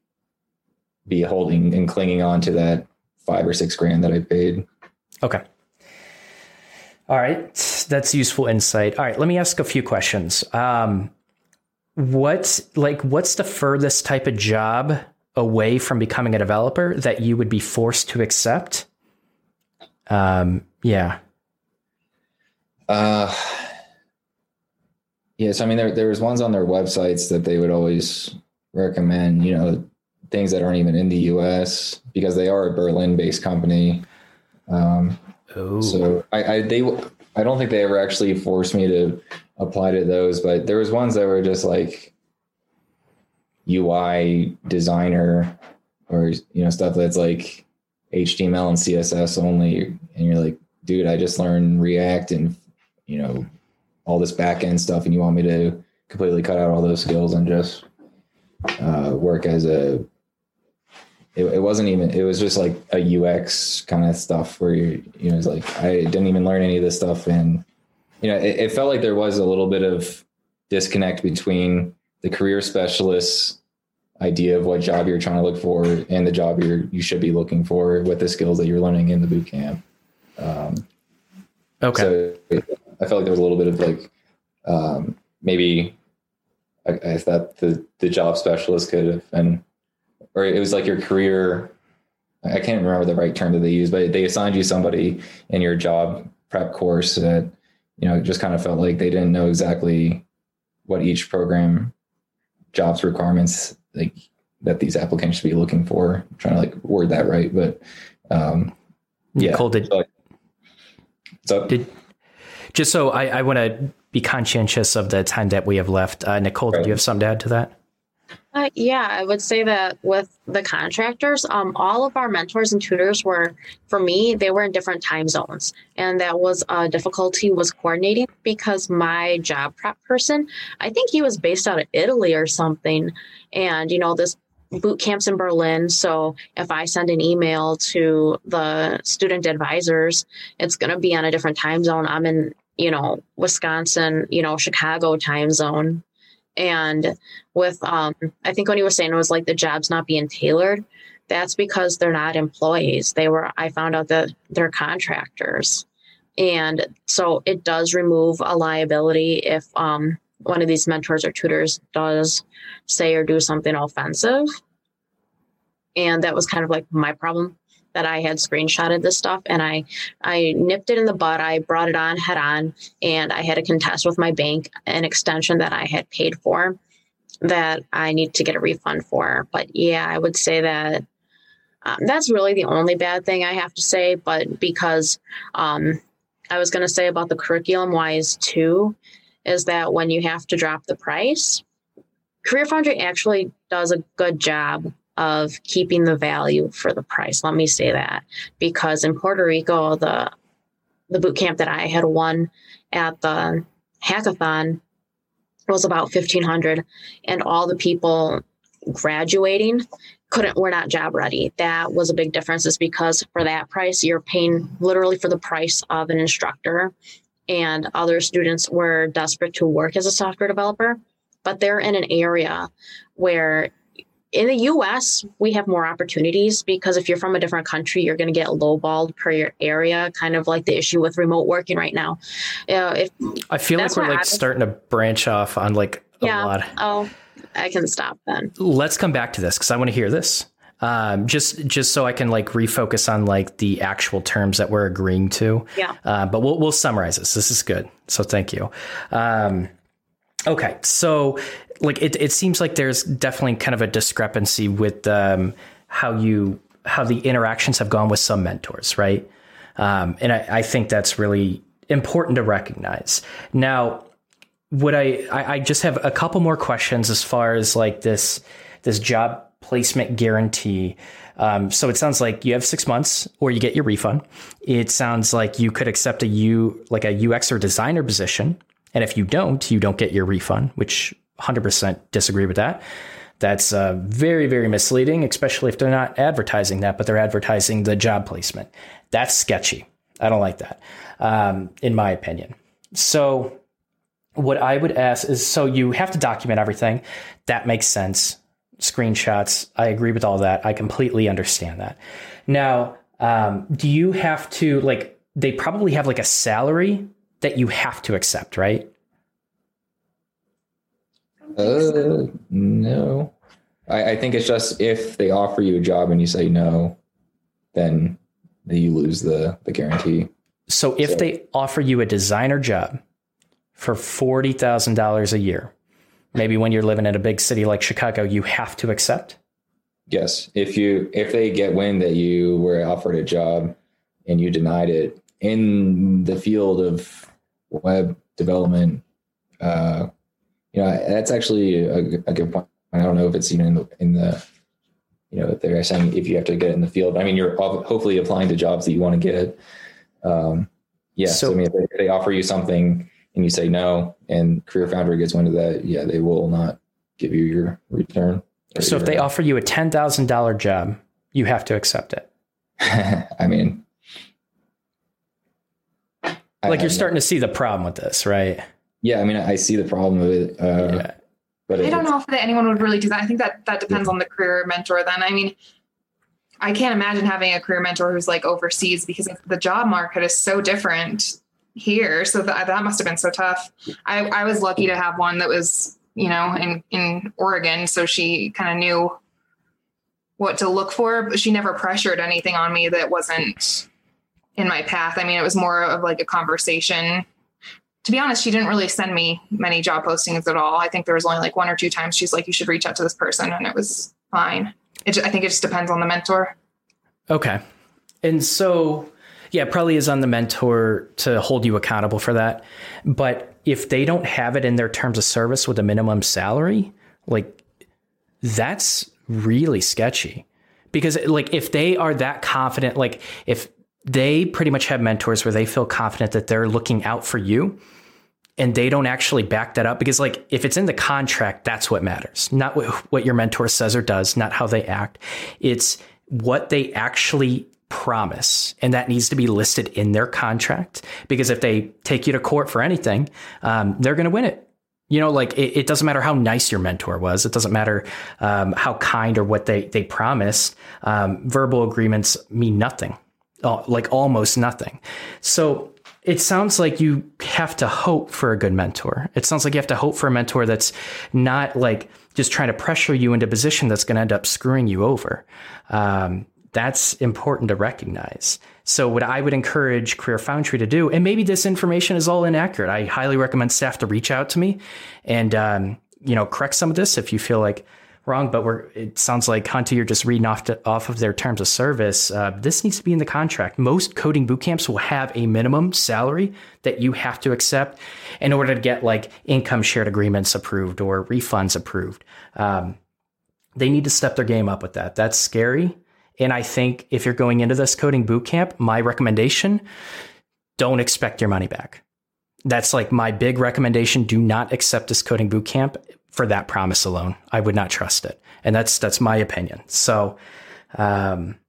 be holding and clinging on to that five or six grand that I paid. Okay. All right. That's useful insight. All right. Let me ask a few questions. Um, what, like, what's the furthest type of job away from becoming a developer that you would be forced to accept? Um, yeah. Uh, yeah. So, I mean, there, there was ones on their websites that they would always recommend, you know, things that aren't even in the U S because they are a Berlin based company. Um, Oh. So I, I they I don't think they ever actually forced me to apply to those, but there was ones that were just like U I designer or, you know, stuff that's like H T M L and C S S only. And you're like, dude, I just learned React and, you know, all this back end stuff. And you want me to completely cut out all those skills and just uh, work as a It, it wasn't even, it was just like a U X kind of stuff where you, you know, it's like, I didn't even learn any of this stuff. And, you know, it, it felt like there was a little bit of disconnect between the career specialist's idea of what job you're trying to look for and the job you're, you should be looking for with the skills that you're learning in the boot camp. Um, okay. So it, I felt like there was a little bit of like, um, maybe I, I thought the, the job specialist could have been, or it was like your career, I can't remember the right term that they used, but they assigned you somebody in your job prep course that, you know, just kind of felt like they didn't know exactly what each program jobs requirements, like that these applicants should be looking for. I'm trying to like word that right. But um, yeah. Nicole, did, so, did, just so I, I want to be conscientious of the time that we have left. Uh, Nicole, right. Did you have something to add to that? Uh, yeah, I would say that with the contractors, um, all of our mentors and tutors were, for me, they were in different time zones. And that was a uh, difficulty was coordinating because my job prep person, I think he was based out of Italy or something. And, you know, this boot camp's in Berlin. So if I send an email to the student advisors, it's going to be on a different time zone. I'm in, you know, Wisconsin, you know, Chicago time zone. And with, um, I think when he was saying it was like the jobs not being tailored, that's because they're not employees. They were, I found out that they're contractors. And so it does remove a liability if um, one of these mentors or tutors does say or do something offensive. And that was kind of like my problem, that I had screenshotted this stuff and I, I nipped it in the bud. I brought it on head on and I had a contest with my bank, an extension that I had paid for that I need to get a refund for. But yeah, I would say that um, that's really the only bad thing I have to say. But because um, I was going to say about the curriculum wise too, is that when you have to drop the price, Career Foundry actually does a good job of keeping the value for the price. Let me say that, because in Puerto Rico, the the boot camp that I had won at the hackathon was about fifteen hundred dollars, and all the people graduating couldn't, were not job ready. That was a big difference, is because for that price, you're paying literally for the price of an instructor and other students were desperate to work as a software developer, but they're in an area where in the U S, we have more opportunities because if you're from a different country, you're going to get lowballed per your area, kind of like the issue with remote working right now. Uh, if, I feel like we're like happens. starting to branch off on like a yeah. lot. Oh, I can stop then. Let's come back to this because I want to hear this. Um, just just so I can like refocus on like the actual terms that we're agreeing to. Yeah. Uh, but we'll we'll summarize this. This is good. So thank you. Um, okay. So like it it seems like there's definitely kind of a discrepancy with um, how you how the interactions have gone with some mentors, right? Um, and I, I think that's really important to recognize. Now, would I, I I just have a couple more questions as far as like this this job placement guarantee. Um, so it sounds like you have six months or you get your refund. It sounds like you could accept a U like a U X or designer position. And if you don't, you don't get your refund, which one hundred percent disagree with that. That's uh, very, very misleading, especially if they're not advertising that, but they're advertising the job placement. That's sketchy. I don't like that, um, in my opinion. So what I would ask is, so you have to document everything. That makes sense. Screenshots. I agree with all that. I completely understand that. Now, um, do you have to like, they probably have like a salary that you have to accept, right? Uh, no, I, I think it's just if they offer you a job and you say no, then you lose the, the guarantee. So if so. they offer you a designer job for forty thousand dollars a year, maybe when you're living in a big city like Chicago, you have to accept? Yes. If you if they get wind that you were offered a job and you denied it in the field of web development, uh, you know, that's actually a, a good point. I don't know if it's even in the, in the you know, if they're saying if you have to get it in the field. I mean, you're hopefully applying to jobs that you want to get. Um, yeah. So, so I mean, if they, if they offer you something and you say no, and Career Foundry gets wind of that, yeah, they will not give you your return. So your, if they offer you a ten thousand dollars job, you have to accept it. I mean. Like I, you're I, starting to see the problem with this, right? Yeah, I mean, I see the problem with it. Uh, yeah. But I don't know if that anyone would really do that. I think that that depends yeah. on the career mentor then. I mean, I can't imagine having a career mentor who's like overseas because the job market is so different here, so that that must have been so tough. I, I was lucky to have one that was, you know, in, in Oregon, so she kind of knew what to look for, but she never pressured anything on me that wasn't in my path. I mean, it was more of like a conversation. To be honest, she didn't really send me many job postings at all. I think there was only like one or two times she's like, you should reach out to this person, and it was fine. It just, I think it just depends on the mentor. Okay. And so... yeah, it probably is on the mentor to hold you accountable for that. But if they don't have it in their terms of service with a minimum salary, like that's really sketchy. Because like if they are that confident, like if they pretty much have mentors where they feel confident that they're looking out for you and they don't actually back that up, because like if it's in the contract, that's what matters. Not what your mentor says or does, not how they act. It's what they actually promise, and that needs to be listed in their contract, because if they take you to court for anything, um, they're going to win it. You know, like it, it doesn't matter how nice your mentor was. It doesn't matter um, how kind or what they, they promised. Um, verbal agreements mean nothing, oh, like almost nothing. So it sounds like you have to hope for a good mentor. It sounds like you have to hope for a mentor that's not like just trying to pressure you into a position that's going to end up screwing you over. Um, That's important to recognize. So what I would encourage Career Foundry to do, and maybe this information is all inaccurate, I highly recommend staff to reach out to me and, um, you know, correct some of this if you feel like wrong. But we're, it sounds like, Hunter, you're just reading off, to, off of their terms of service. Uh, this needs to be in the contract. Most coding bootcamps will have a minimum salary that you have to accept in order to get like income shared agreements approved or refunds approved. Um, they need to step their game up with that. That's scary. And I think if you're going into this coding bootcamp, my recommendation, don't expect your money back. That's like my big recommendation. Do not accept this coding bootcamp for that promise alone. I would not trust it. And that's that's my opinion. So, um,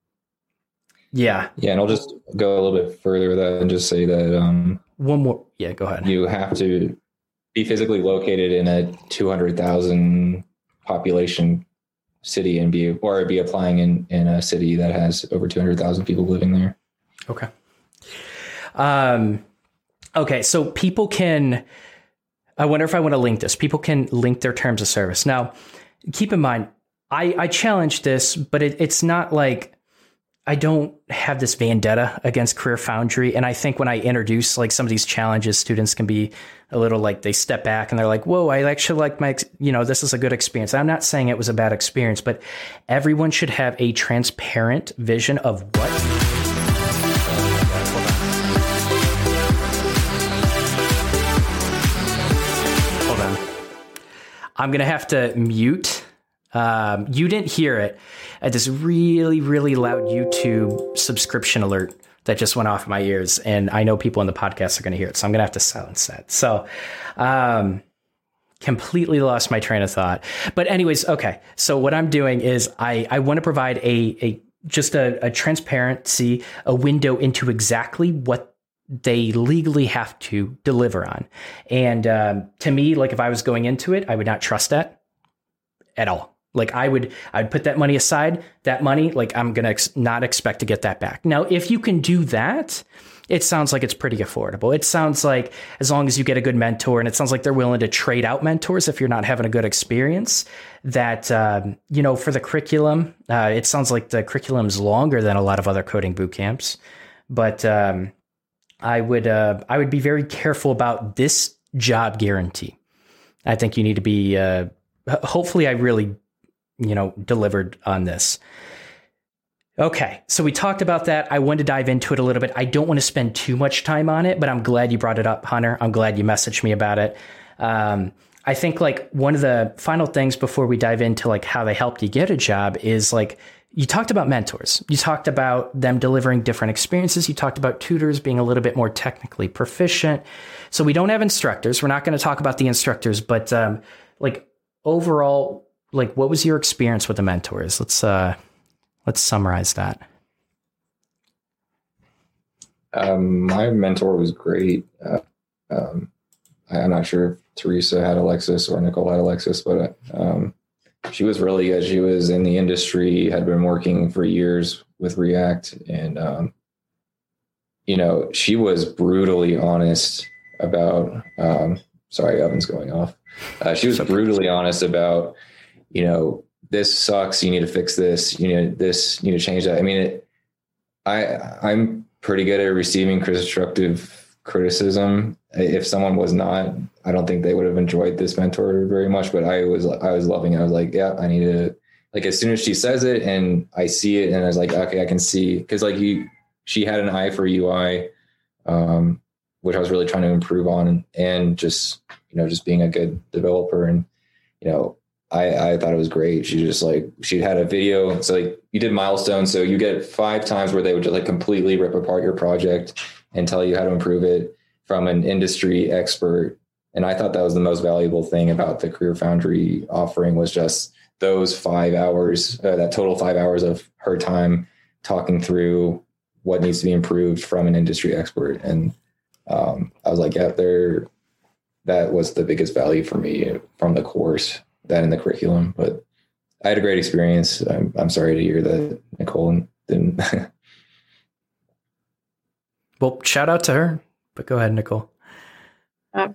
yeah. Yeah, and I'll just go a little bit further with that and just say that um, One more. Yeah, go ahead. You have to be physically located in a two hundred thousand population city and be, or be applying in, in a city that has over two hundred thousand people living there. Okay. Um, okay. So people can, I wonder if I want to link this. People can link their terms of service. Now, keep in mind, I, I challenge this, but it, it's not like, I don't have this vendetta against Career Foundry. And I think when I introduce like some of these challenges, students can be a little like, they step back and they're like, whoa, I actually like my, you know, this is a good experience. I'm not saying it was a bad experience, but everyone should have a transparent vision of what. Hold on. I'm going to have to mute. Um, you didn't hear it at this really, really loud YouTube subscription alert that just went off my ears. And I know people in the podcast are going to hear it. So I'm going to have to silence that. So, um, completely lost my train of thought, but anyways, okay. So what I'm doing is I, I want to provide a, a, just a, a transparency, a window into exactly what they legally have to deliver on. And, um, to me, like if I was going into it, I would not trust that at all. Like I would, I'd put that money aside, that money, like I'm going to ex- not expect to get that back. Now, if you can do that, it sounds like it's pretty affordable. It sounds like as long as you get a good mentor, and it sounds like they're willing to trade out mentors if you're not having a good experience, that, um, you know, for the curriculum, uh, it sounds like the curriculum's longer than a lot of other coding boot camps. But um, I would, uh, I would be very careful about this job guarantee. I think you need to be, uh, hopefully I really you know, delivered on this. Okay. So we talked about that. I wanted to dive into it a little bit. I don't want to spend too much time on it, but I'm glad you brought it up, Hunter. I'm glad you messaged me about it. Um, I think like one of the final things before we dive into like how they helped you get a job is like, you talked about mentors. You talked about them delivering different experiences. You talked about tutors being a little bit more technically proficient. So we don't have instructors. We're not going to talk about the instructors, but um, like overall, like, what was your experience with the mentors? Let's uh, let's summarize that. Um, my mentor was great. Uh, um, I, I'm not sure if Teresa had Alexis or Nicole had Alexis, but um, she was really good. She was in the industry, had been working for years with React, and um, you know, she was brutally honest about. Um, sorry, oven's going off. Uh, she was brutally honest about. You know, this sucks. You need to fix this. You know, this, you need to change that. I mean, it, I, I'm pretty good at receiving constructive criticism. If someone was not, I don't think they would have enjoyed this mentor very much, but I was, I was loving it. I was like, yeah, I need to, like, as soon as she says it and I see it and I was like, okay, I can see. Cause like you, she had an eye for U I, um, which I was really trying to improve on and, and just, you know, just being a good developer and, you know, I, I thought it was great. She just like, she had a video. It's like you did milestones. So you get five times where they would just like completely rip apart your project and tell you how to improve it from an industry expert. And I thought that was the most valuable thing about the Career Foundry offering was just those five hours, uh, that total five hours of her time talking through what needs to be improved from an industry expert. And um, I was like, yeah, there, that was the biggest value for me from the course. That in the curriculum, but I had a great experience. I'm, I'm sorry to hear that Nicole didn't. Well, shout out to her, but go ahead, Nicole. Okay.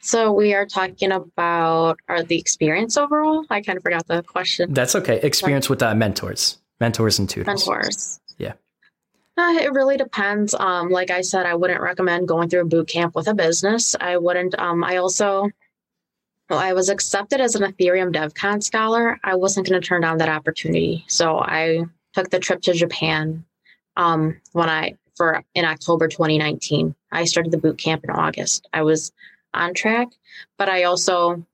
So we are talking about are the experience overall. I kind of forgot the question. That's okay. Experience with uh, mentors, mentors and tutors. Mentors. Yeah. Uh, it really depends. Um, like I said, I wouldn't recommend going through a boot camp with a business. I wouldn't. Um, I also. Well, I was accepted as an Ethereum DevCon scholar. I wasn't going to turn down that opportunity. So I took the trip to Japan um, when I for in October twenty nineteen. I started the boot camp in August. I was on track, but I also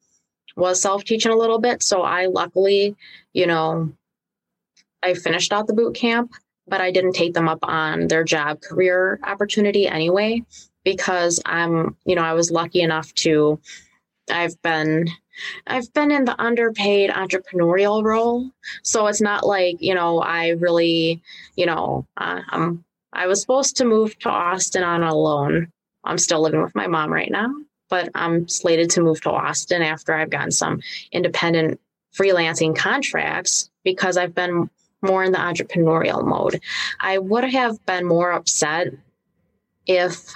was self-teaching a little bit. So I luckily, you know, I finished out the boot camp, but I didn't take them up on their job career opportunity anyway, because I'm, you know, I was lucky enough to I've been, I've been in the underpaid entrepreneurial role. So it's not like, you know, I really, you know, uh, um, I was supposed to move to Austin on a loan I'm still living with my mom right now, but I'm slated to move to Austin after I've gotten some independent freelancing contracts because I've been more in the entrepreneurial mode. I would have been more upset if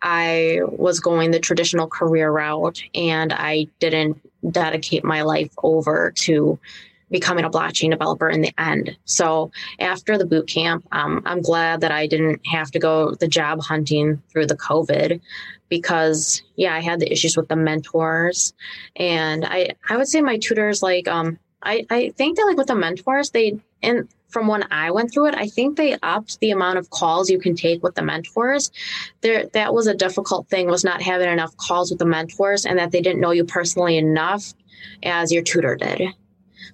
I was going the traditional career route and I didn't dedicate my life over to becoming a blockchain developer in the end. So after the boot camp, um, I'm glad that I didn't have to go the job hunting through the COVID because, yeah, I had the issues with the mentors. And I, I would say my tutors, like, um, I, I think that, like, with the mentors, they, and from when I went through it, I think they upped the amount of calls you can take with the mentors. There, that was a difficult thing, was not having enough calls with the mentors and that they didn't know you personally enough as your tutor did.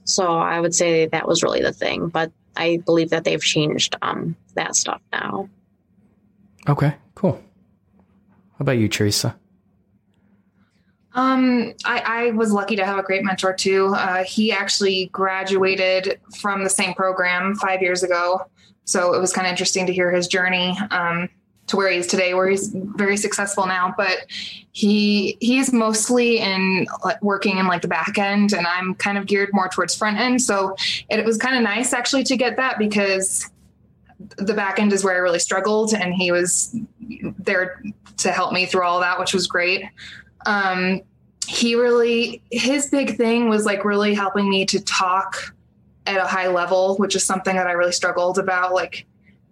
So I would say that was really the thing, but I believe that they've changed um, that stuff now. Okay, cool. How about you, Teresa? Um, I, I was lucky to have a great mentor too. Uh, he actually graduated from the same program five years ago. So it was kind of interesting to hear his journey um, to where he is today, where he's very successful now, but he, he is mostly in working in like the back end, and I'm kind of geared more towards front end. So it, it was kind of nice actually to get that, because the back end is where I really struggled, and he was there to help me through all that, which was great. Um, he really, his big thing was like really helping me to talk at a high level, which is something that I really struggled about. Like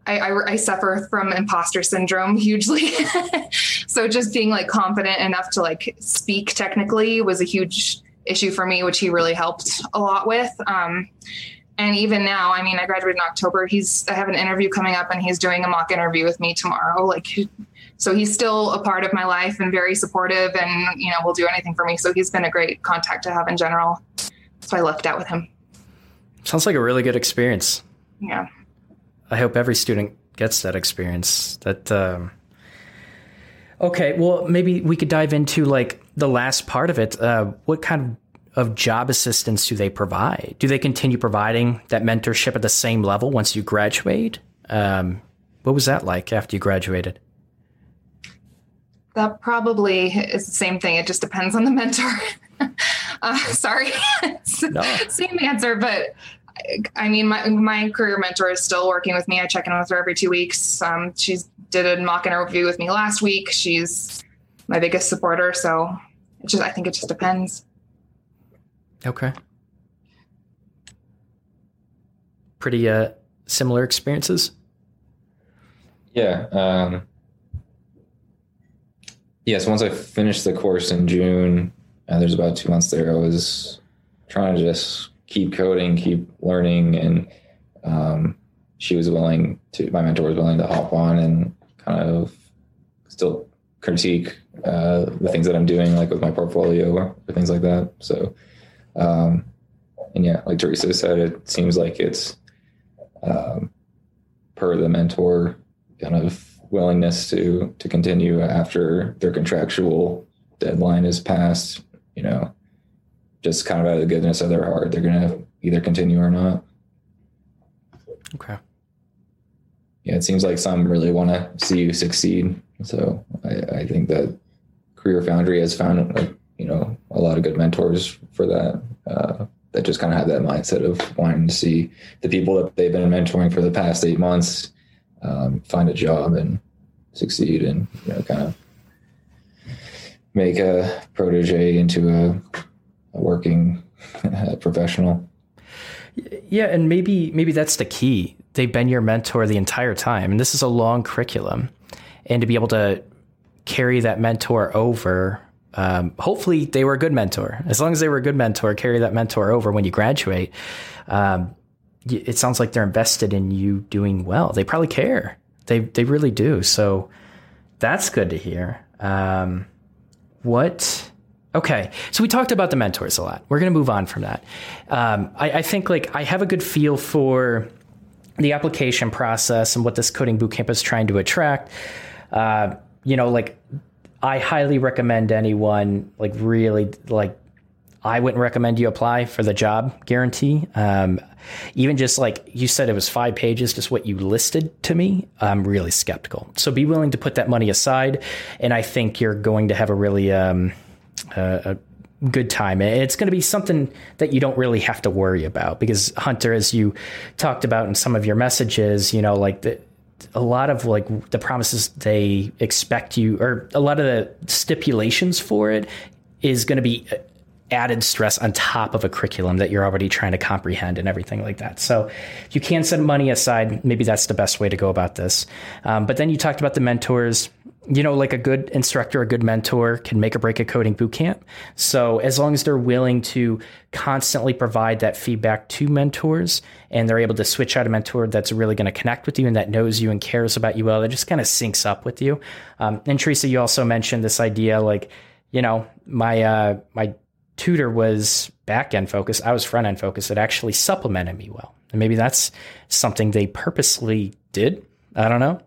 I, I, I suffer from imposter syndrome hugely. So just being like confident enough to like speak technically was a huge issue for me, which he really helped a lot with. Um, and even now, I mean, I graduated in October. He's, I have an interview coming up, and he's doing a mock interview with me tomorrow. Like, so he's still a part of my life and very supportive, and, you know, will do anything for me. So he's been a great contact to have in general. So I lucked out with him. Sounds like a really good experience. Yeah. I hope every student gets that experience. That, um, okay. Well, maybe we could dive into like the last part of it. Uh, what kind of job assistance do they provide? Do they continue providing that mentorship at the same level once you graduate? Um, what was that like after you graduated? That probably is the same thing. It just depends on the mentor. uh, sorry, no. Same answer. But I mean, my my career mentor is still working with me. I check in with her every two weeks. Um, she did a mock interview with me last week. She's my biggest supporter. So it just, I think it just depends. Okay. Pretty uh, similar experiences. Yeah. Um... Yes, yeah, so once I finished the course in June, and uh, there's about two months there, I was trying to just keep coding, keep learning, and um, she was willing to, my mentor was willing to hop on and kind of still critique uh, the things that I'm doing, like with my portfolio or things like that. So, um, and yeah, like Teresa said, it seems like it's um, per the mentor kind of willingness to to continue after their contractual deadline is passed, you know, just kind of out of the goodness of their heart, they're going to either continue or not. Okay. Yeah. It seems like some really want to see you succeed. So I, I think that Career Foundry has found, like, you know, a lot of good mentors for that, uh, that just kind of have that mindset of wanting to see the people that they've been mentoring for the past eight months Um, find a job and succeed, and, you know, kind of make a protege into a, a working professional. Yeah, and maybe maybe that's the key. They've been your mentor the entire time, and this is a long curriculum, and to be able to carry that mentor over. Um, hopefully, they were a good mentor. As long as they were a good mentor, carry that mentor over when you graduate. Um, it sounds like they're invested in you doing well. They probably care. They they really do. So that's good to hear. Um, what? Okay. So we talked about the mentors a lot. We're going to move on from that. Um, I, I think like I have a good feel for the application process and what this coding bootcamp is trying to attract. Uh, you know, like I highly recommend anyone like really like I wouldn't recommend you apply for the job guarantee. Um, even just like you said, it was five pages, just what you listed to me. I'm really skeptical. So be willing to put that money aside. And I think you're going to have a really um, uh, a good time. It's going to be something that you don't really have to worry about because, Hunter, as you talked about in some of your messages, you know, like the, a lot of like the promises they expect you or a lot of the stipulations for it is going to be added stress on top of a curriculum that you're already trying to comprehend and everything like that. So if you can set money aside, maybe that's the best way to go about this. Um, but then you talked about the mentors, you know, like a good instructor, a good mentor can make or break a coding bootcamp. So as long as they're willing to constantly provide that feedback to mentors and they're able to switch out a mentor that's really going to connect with you and that knows you and cares about you well, that just kind of syncs up with you. Um, and Teresa, you also mentioned this idea, like, you know, my, uh, my, tutor was back-end focused. I was front-end focused. It actually supplemented me well. And maybe that's something they purposely did. I don't know.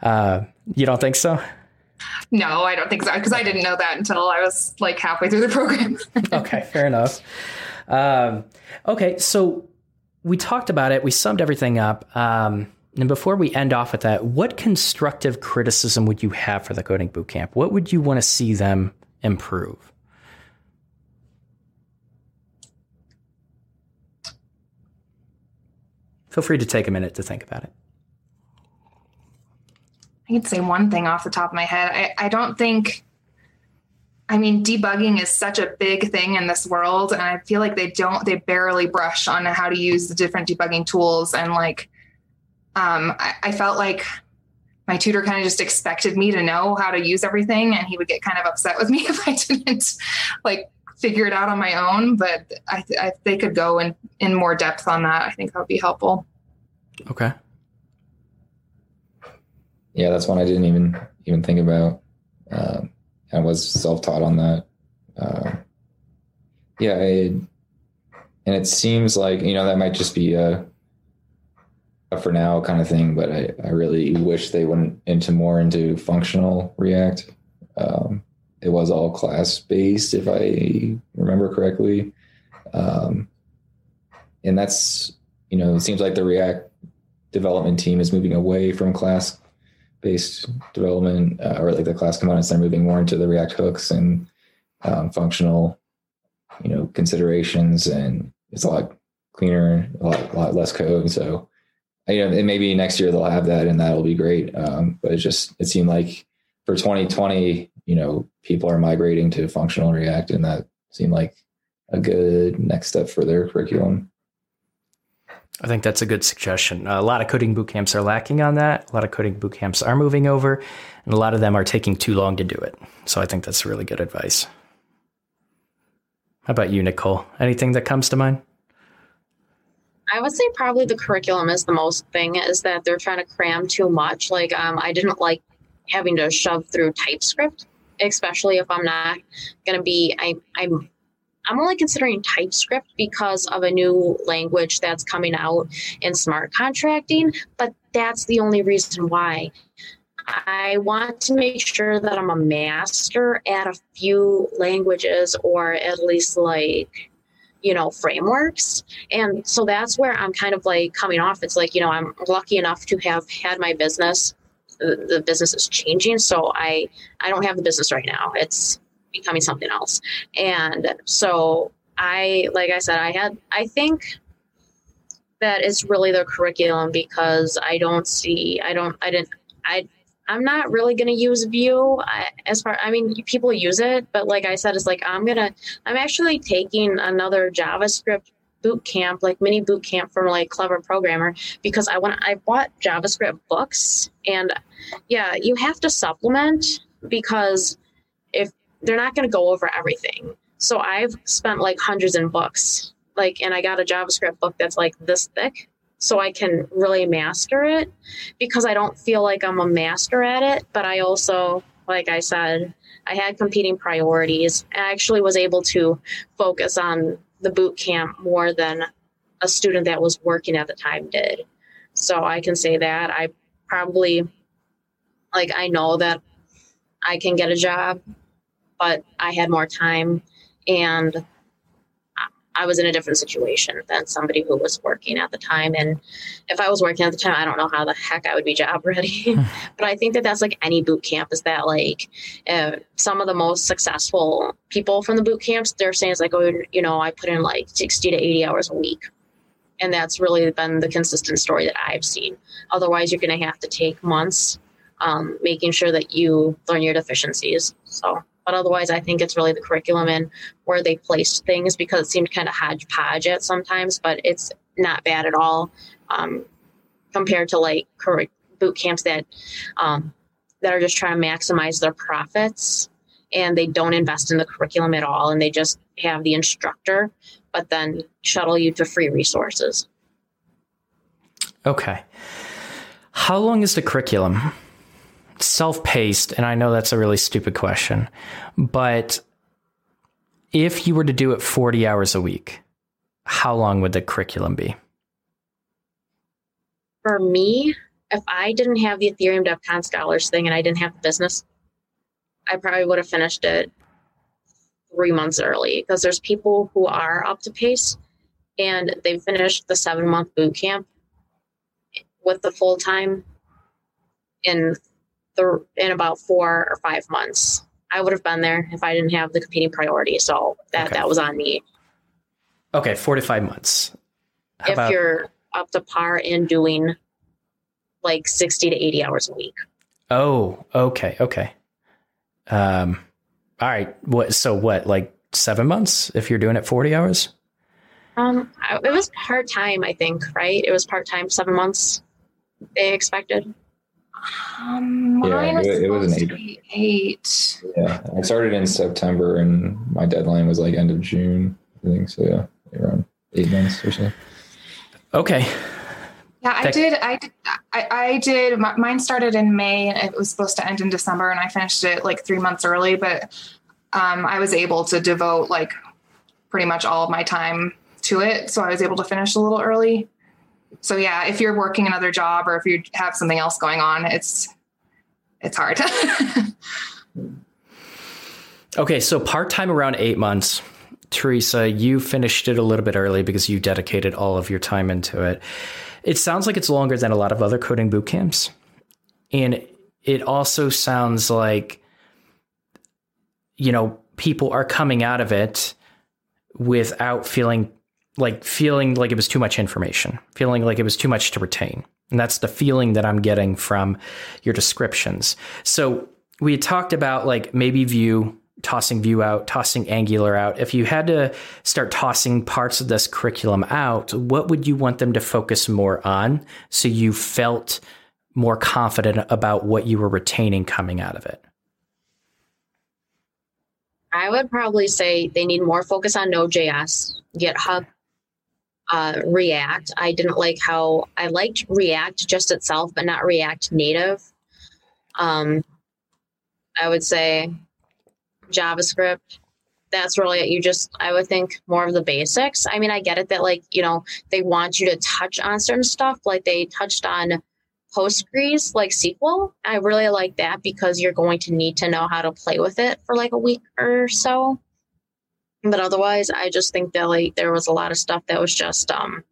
Uh, you don't think so? No, I don't think so. Because I didn't know that until I was like halfway through the program. Okay, fair enough. Um, okay, so we talked about it. We summed everything up. Um, and before we end off with that, what constructive criticism would you have for the Coding Bootcamp? What would you want to see them improve? Feel free to take a minute to think about it. I could say one thing off the top of my head. I, I don't think, I mean, debugging is such a big thing in this world. And I feel like they don't, they barely brush on how to use the different debugging tools. And like, um, I, I felt like my tutor kind of just expected me to know how to use everything. And he would get kind of upset with me if I didn't like figure it out on my own, but I, th- I they could go in, in more depth on that. I think that would be helpful. Okay. Yeah, that's one I didn't even even think about. Uh, I was self-taught on that. Uh, yeah, I, and it seems like, you know, that might just be a, a for now kind of thing, but I, I really wish they went into more into functional React. Um, It was all class-based, if I remember correctly. Um, and that's, you know, it seems like the React development team is moving away from class-based development, uh, or like the class components, they're moving more into the React hooks and um, functional, you know, considerations. And it's a lot cleaner, a lot, a lot less code. So, you know, maybe next year they'll have that and that'll be great. Um, but it just, it seemed like for twenty twenty, you know, people are migrating to functional React, and that seemed like a good next step for their curriculum. I think that's a good suggestion. A lot of coding bootcamps are lacking on that. A lot of coding bootcamps are moving over, and a lot of them are taking too long to do it. So I think that's really good advice. How about you, Nicole? Anything that comes to mind? I would say probably the curriculum is the most thing, is that they're trying to cram too much. Like, um, I didn't like having to shove through TypeScript, especially if I'm not going to be, I, I'm I'm only considering TypeScript because of a new language that's coming out in smart contracting, but that's the only reason why. I want to make sure that I'm a master at a few languages, or at least like, you know, frameworks. And so that's where I'm kind of like coming off. It's like, you know, I'm lucky enough to have had my business. The business is changing, so I, I don't have the business right now. It's becoming something else. And so I, like I said, I had, I think that it's really the curriculum, because I don't see, I don't, I didn't, I, I'm not really going to use Vue I, as far, I mean, people use it, but like I said, it's like, I'm going to, I'm actually taking another JavaScript boot camp, like mini boot camp from like Clever Programmer, because I want I bought JavaScript books. And yeah, you have to supplement, because if they're not going to go over everything. So I've spent like hundreds in books, like, and I got a JavaScript book that's like this thick, so I can really master it, because I don't feel like I'm a master at it. But I also, like I said, I had competing priorities. I actually was able to focus on the boot camp more than a student that was working at the time did. So I can say that I probably, like, I know that I can get a job, but I had more time, and I was in a different situation than somebody who was working at the time. And if I was working at the time, I don't know how the heck I would be job ready. But I think that that's like any boot camp, is that like uh, some of the most successful people from the boot camps, they're saying it's like, oh, you know, I put in like sixty to eighty hours a week. And that's really been the consistent story that I've seen. Otherwise, you're going to have to take months um, making sure that you learn your deficiencies. So, but otherwise, I think it's really the curriculum and where they placed things, because it seemed kind of hodgepodge at sometimes, but it's not bad at all um, compared to like current boot camps that um, that are just trying to maximize their profits, and they don't invest in the curriculum at all, and they just have the instructor, but then shuttle you to free resources. Okay. How long is the curriculum? Self-paced, and I know that's a really stupid question, but if you were to do it forty hours a week, how long would the curriculum be? For me, if I didn't have the Ethereum DevCon Scholars thing and I didn't have the business, I probably would have finished it three months early, because there's people who are up to pace and they finished the seven month boot camp with the full time in the, in about four or five months. I would have been there if I didn't have the competing priority. So that, okay. that was on me. Okay. Four to five months. How if about... you're up to par and doing like sixty to eighty hours a week. Oh, okay. Okay. Um, all right. What, so what, like seven months if you're doing it forty hours? Um, it was part time, I think, right? It was part time, seven months they expected. Um, yeah, was it, it was an eight. eight. Yeah, I started in September and my deadline was like end of June, I think. So yeah, around eight months or so. Okay. Yeah, I did. I did. I, I did. Mine started in May and it was supposed to end in December, and I finished it like three months early. But um, I was able to devote like pretty much all of my time to it, so I was able to finish a little early. So yeah, if you're working another job or if you have something else going on, it's it's hard. Okay, so part time around eight months. Teresa, you finished it a little bit early because you dedicated all of your time into it. It sounds like it's longer than a lot of other coding boot camps. And it also sounds like, you know, people are coming out of it without feeling like feeling like it was too much information, feeling like it was too much to retain. And that's the feeling that I'm getting from your descriptions. So we had talked about like maybe Vue, tossing Vue out, tossing Angular out. If you had to start tossing parts of this curriculum out, what would you want them to focus more on so you felt more confident about what you were retaining coming out of it? I would probably say they need more focus on Node.js, GitHub, uh, React. I didn't like how I liked React just itself, but not React Native. Um, I would say JavaScript, that's really, you just, I would think more of the basics. I mean, I get it that like, you know, they want you to touch on certain stuff. Like they touched on Postgres, like S Q L. I really like that because you're going to need to know how to play with it for like a week or so. But otherwise, I just think that like there was a lot of stuff that was just, um,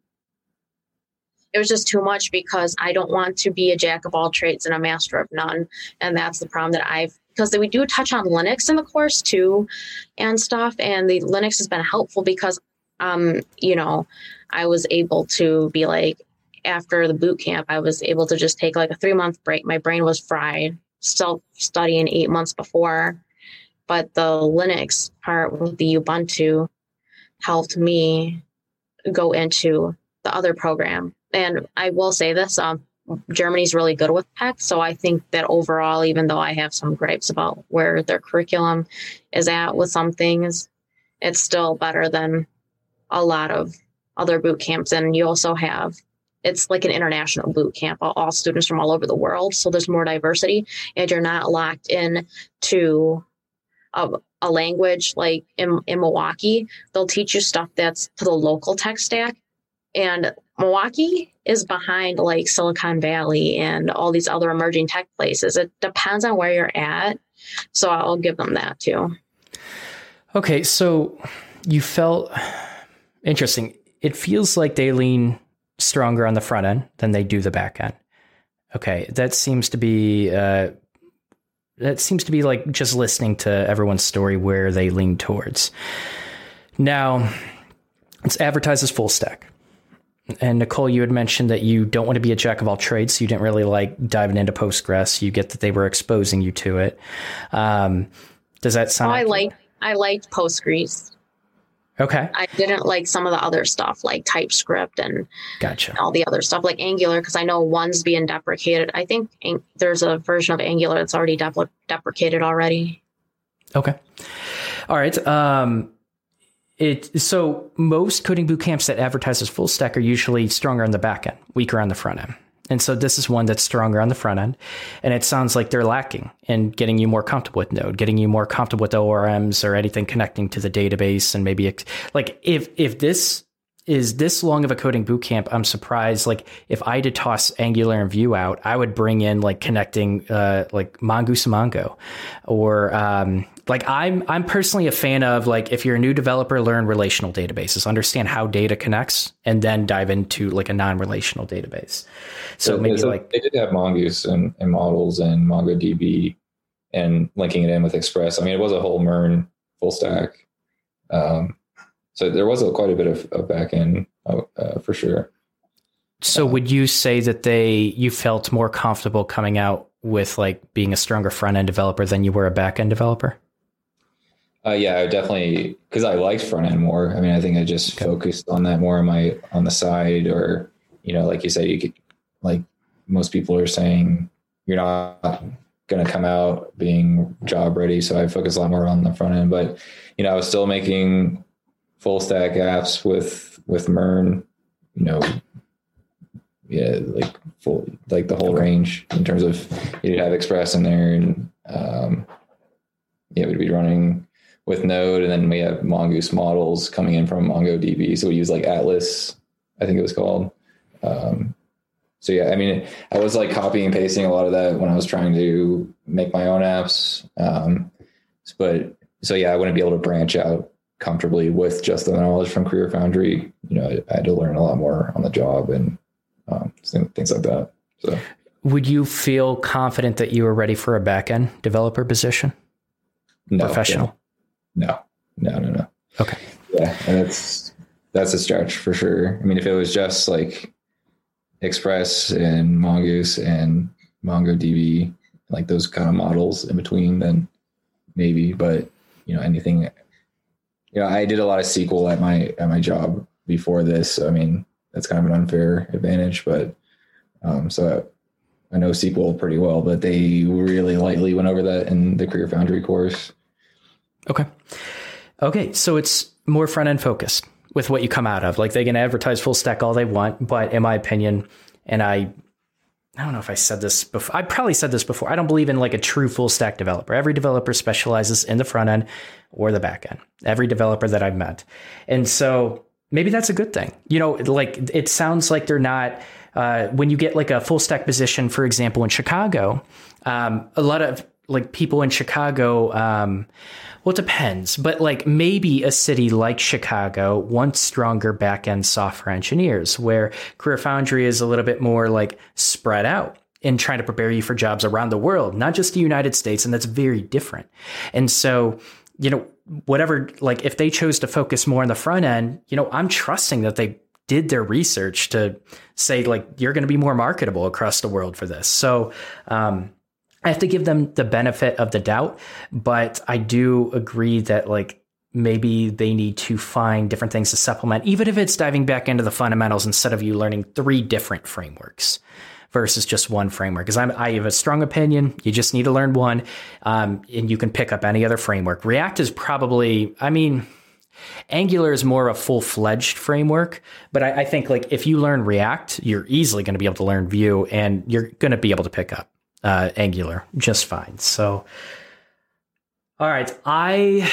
it was just too much, because I don't want to be a jack of all trades and a master of none. And that's the problem that I've, because we do touch on Linux in the course too and stuff. And the Linux has been helpful because, um, you know, I was able to be like, after the boot camp, I was able to just take like a three month break. My brain was fried, still studying eight months before. But the Linux part with the Ubuntu helped me go into the other program. And I will say this, um, Germany's really good with tech. So I think that overall, even though I have some gripes about where their curriculum is at with some things, it's still better than a lot of other boot camps. And you also have, it's like an international boot camp, all students from all over the world. So there's more diversity and you're not locked in to a, a language. Like in, in Milwaukee, they'll teach you stuff that's to the local tech stack. And Milwaukee is behind like Silicon Valley and all these other emerging tech places. It depends on where you're at. So I'll give them that too. Okay. So you felt Interesting. It feels like they lean stronger on the front end than they do the back end. Okay, that seems to be uh, that seems to be like just listening to everyone's story where they lean towards. Now, it's advertised as full stack. And Nicole, you had mentioned that you don't want to be a jack of all trades, so you didn't really like diving into Postgres. You get that they were exposing you to it. Um, does that sound? Oh, I like I liked Postgres. Okay. I didn't like some of the other stuff like TypeScript and gotcha. all the other stuff like Angular, because I know one's being deprecated. I think ang- there's a version of Angular that's already dep- deprecated already. Okay. All right. Um, it so most coding bootcamps that advertise as full stack are usually stronger on the back end, weaker on the front end. And so this is one that's stronger on the front end. And it sounds like they're lacking in getting you more comfortable with Node, getting you more comfortable with O R Ms or anything connecting to the database. And maybe ex- like if if this is this long of a coding bootcamp, I'm surprised. Like if I did toss Angular and Vue out, I would bring in like connecting uh, like Mongoose and Mongo or um, like I'm I'm personally a fan of like if you're a new developer, learn relational databases, understand how data connects and then dive into like a non-relational database. So, so maybe so like they did have Mongoose and, and models and MongoDB and linking it in with Express. I mean, it was a whole MERN full stack. Um, So there was a, quite a bit of, of back end uh, for sure. So um, would you say that they you felt more comfortable coming out with like being a stronger front end developer than you were a back end developer? Uh, yeah, I definitely, because I liked front end more. I mean, I think I just okay. focused on that more on my on the side, or you know, like you said, you could like most people are saying you're not going to come out being job ready. So I focused a lot more on the front end, but you know, I was still making full stack apps with, with MERN, you know, yeah, like full, like the whole range in terms of you'd have Express in there and, um, yeah, we'd be running with Node and then we have Mongoose models coming in from MongoDB. So we use like Atlas, I think it was called. Um, so yeah, I mean, I was like copying and pasting a lot of that when I was trying to make my own apps. Um, but so yeah, I wouldn't be able to branch out comfortably with just the knowledge from Career Foundry. You know, I, I had to learn a lot more on the job and um, things like that. So, would you feel confident that you were ready for a back-end developer position? No, professional? Yeah. No, no, no, no. Okay. Yeah, and that's that's a stretch for sure. I mean, if it was just like Express and Mongoose and MongoDB, like those kind of models in between, then maybe. But you know, anything. Yeah, you know, I did a lot of S Q L at my at my job before this. I mean, that's kind of an unfair advantage, but um, so I, I know S Q L pretty well, but they really lightly went over that in the Career Foundry course. Okay. Okay, so it's more front-end focused with what you come out of. Like they can advertise full stack all they want, but in my opinion, and I I don't know if I said this before. I probably said this before. I don't believe in like a true full stack developer. Every developer specializes in the front end or the back end. Every developer that I've met. And so maybe that's a good thing. You know, like it sounds like they're not, uh, when you get like a full stack position, for example, in Chicago, um, a lot of like people in Chicago, um, well, it depends, but like maybe a city like Chicago wants stronger back end software engineers where Career Foundry is a little bit more like spread out in trying to prepare you for jobs around the world, not just the United States. And that's very different. And so, you know, whatever, like if they chose to focus more on the front end, you know, I'm trusting that they did their research to say like, you're going to be more marketable across the world for this. So, um, I have to give them the benefit of the doubt, but I do agree that like maybe they need to find different things to supplement, even if it's diving back into the fundamentals instead of you learning three different frameworks versus just one framework. Because I have a strong opinion. You just need to learn one um, and you can pick up any other framework. React is probably, I mean, Angular is more of a full-fledged framework, but I, I think like if you learn React, you're easily going to be able to learn Vue and you're going to be able to pick up Uh, Angular just fine. So, all right. I,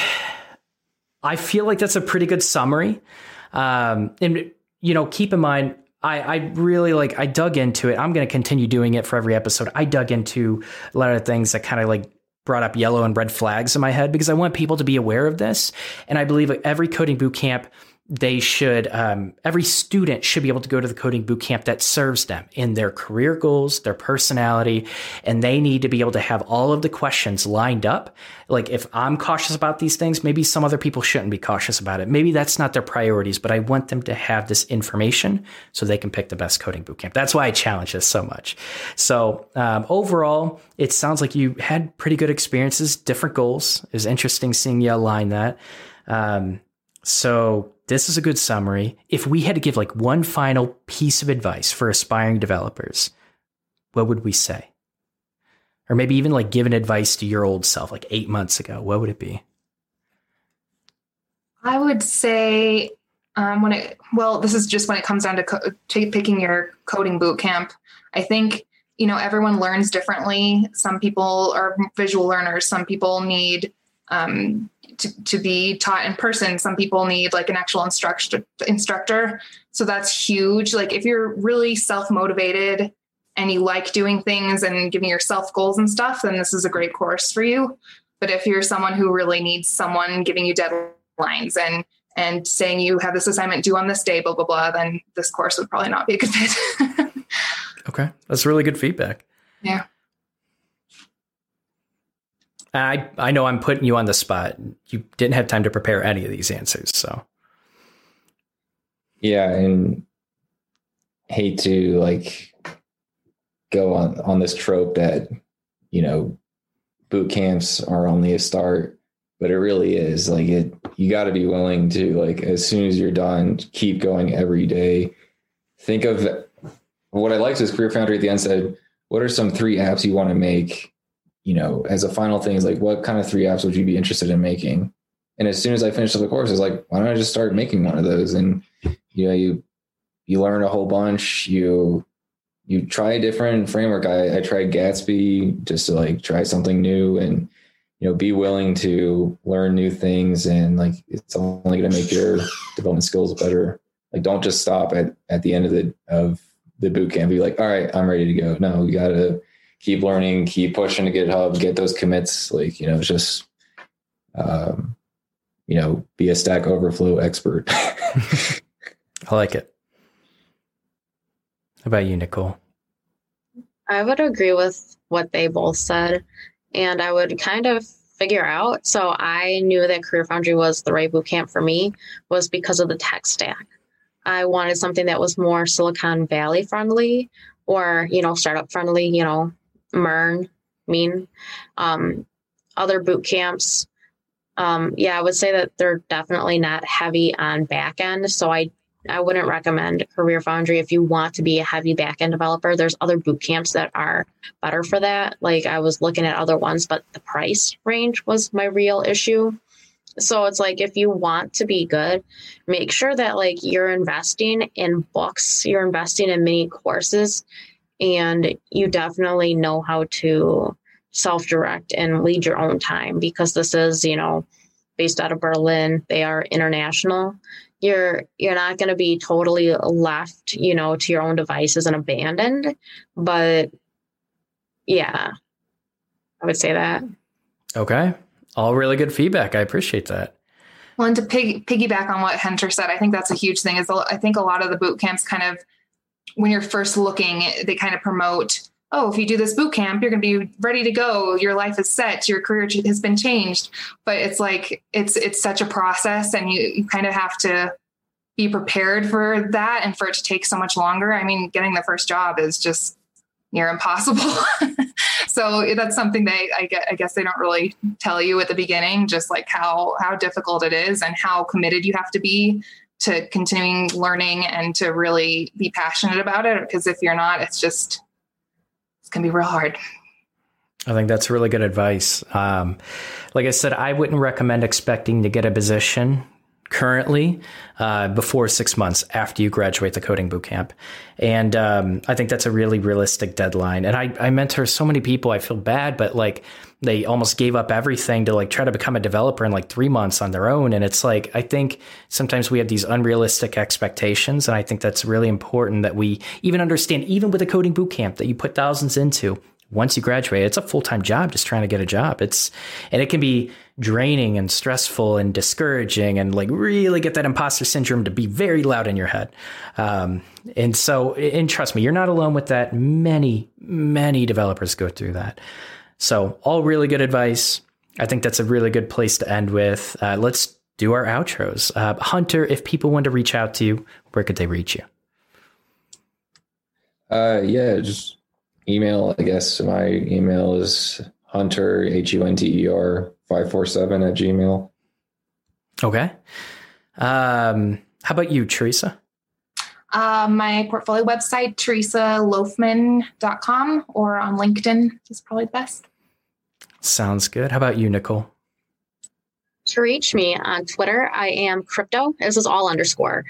I feel like that's a pretty good summary. Um, and you know, keep in mind, I, I really like, I dug into it. I'm going to continue doing it for every episode. I dug into a lot of things that kind of like brought up yellow and red flags in my head because I want people to be aware of this. And I believe like every coding bootcamp they should, um, every student should be able to go to the coding bootcamp that serves them in their career goals, their personality, and they need to be able to have all of the questions lined up. Like, if I'm cautious about these things, maybe some other people shouldn't be cautious about it. Maybe that's not their priorities, but I want them to have this information so they can pick the best coding bootcamp. That's why I challenge this so much. So um, overall, it sounds like you had pretty good experiences, different goals. It was interesting seeing you align that. Um, so this is a good summary. If we had to give like one final piece of advice for aspiring developers, what would we say? Or maybe even like giving advice to your old self, like eight months ago, what would it be? I would say, um, when it, well, this is just when it comes down to, co- to picking your coding bootcamp. I think, you know, everyone learns differently. Some people are visual learners. Some people need, um, To, to be taught in person. Some people need like an actual instructor instructor. So that's huge. Like, if you're really self-motivated and you like doing things and giving yourself goals and stuff, then this is a great course for you. But if you're someone who really needs someone giving you deadlines and, and saying you have this assignment due on this day, blah, blah, blah, then this course would probably not be a good fit. Okay. That's really good feedback. Yeah. I, I know I'm putting you on the spot. You didn't have time to prepare any of these answers, so. Yeah, and hate to like go on, on this trope that, you know, boot camps are only a start, but it really is. Like, it, you got to be willing to, like, as soon as you're done, keep going every day. Think of what I liked is Career Foundry at the end said, what are some three apps you want to make? You know, as a final thing is like, what kind of three apps would you be interested in making? And as soon as I finished the course, I was like, why don't I just start making one of those? And, you know, you, you learn a whole bunch, you, you try a different framework. I, I tried Gatsby just to like try something new and, you know, be willing to learn new things. And like, it's only going to make your development skills better. Like, don't just stop at, at the end of the, of the bootcamp. Be like, all right, I'm ready to go. No, you got to keep learning, keep pushing to GitHub, get those commits. Like, you know, just, um, you know, be a Stack Overflow expert. I like it. How about you, Nicole? I would agree with what they both said, and I would kind of figure out. So I knew that Career Foundry was the right bootcamp for me was because of the tech stack. I wanted something that was more Silicon Valley friendly or, you know, startup friendly, you know, MERN, mean, um, other boot camps. Um, yeah, I would say that they're definitely not heavy on back end. So I, I wouldn't recommend Career Foundry if you want to be a heavy back end developer. There's other boot camps that are better for that. Like, I was looking at other ones, but the price range was my real issue. So it's like, if you want to be good, make sure that like you're investing in books, you're investing in mini courses, and you definitely know how to self-direct and lead your own time, because this is, you know, based out of Berlin. They are international. You're you're not going to be totally left, you know, to your own devices and abandoned. But yeah, I would say that. Okay. All really good feedback. I appreciate that. Well, and to pig, piggyback on what Hunter said, I think that's a huge thing. Is I think a lot of the boot camps kind of, when you're first looking, they kind of promote, oh, if you do this boot camp, you're going to be ready to go. Your life is set. Your career has been changed. But it's like, it's it's such a process, and you, you kind of have to be prepared for that and for it to take so much longer. I mean, getting the first job is just near impossible. So that's something they, I guess, I guess they don't really tell you at the beginning, just like how, how difficult it is and how committed you have to be to continuing learning and to really be passionate about it. Because if you're not, it's just, it's going to be real hard. I think that's really good advice. Um, like I said, I wouldn't recommend expecting to get a position currently uh, before six months after you graduate the coding bootcamp. And um, I think that's a really realistic deadline. And I, I mentor so many people, I feel bad, but like they almost gave up everything to like try to become a developer in like three months on their own. And it's like, I think sometimes we have these unrealistic expectations. And I think that's really important that we even understand, even with a coding bootcamp that you put thousands into, once you graduate, it's a full-time job just trying to get a job. It's, and it can be draining and stressful and discouraging, and like really get that imposter syndrome to be very loud in your head. Um, and so, and trust me, you're not alone with that. Many, many developers go through that. So all really good advice. I think that's a really good place to end with. Uh, let's do our outros. Uh, Hunter, if people want to reach out to you, where could they reach you? Uh, yeah, just email, I guess. My email is Hunter, H U N T E R, five four seven at Gmail. Okay. Um, how about you, Teresa? Uh, my portfolio website, teresa loafman dot com, or on LinkedIn is probably the best. Sounds good. How about you, Nicole? To reach me on Twitter, I am crypto. This is all underscore.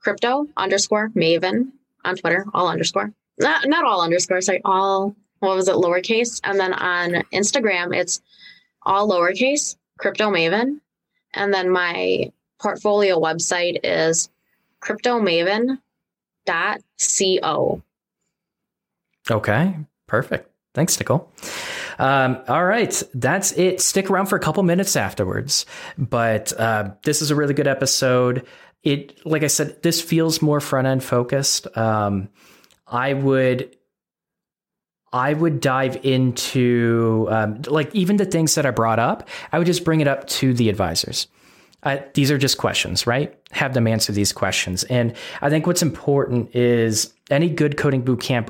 Crypto underscore Maven on Twitter, all underscore. Not, not all underscore, sorry, all, what was it, lowercase? And then on Instagram, it's all lowercase, Crypto Maven. And then my portfolio website is crypto maven dot co. Okay, perfect. Thanks, Nicole. Um, all right, that's it. Stick around for a couple minutes afterwards. But uh, this is a really good episode. It, like I said, this feels more front end focused. Um, I would, I would dive into um, like even the things that I brought up. I would just bring it up to the advisors. Uh, these are just questions, right? Have them answer these questions. And I think what's important is any good coding bootcamp,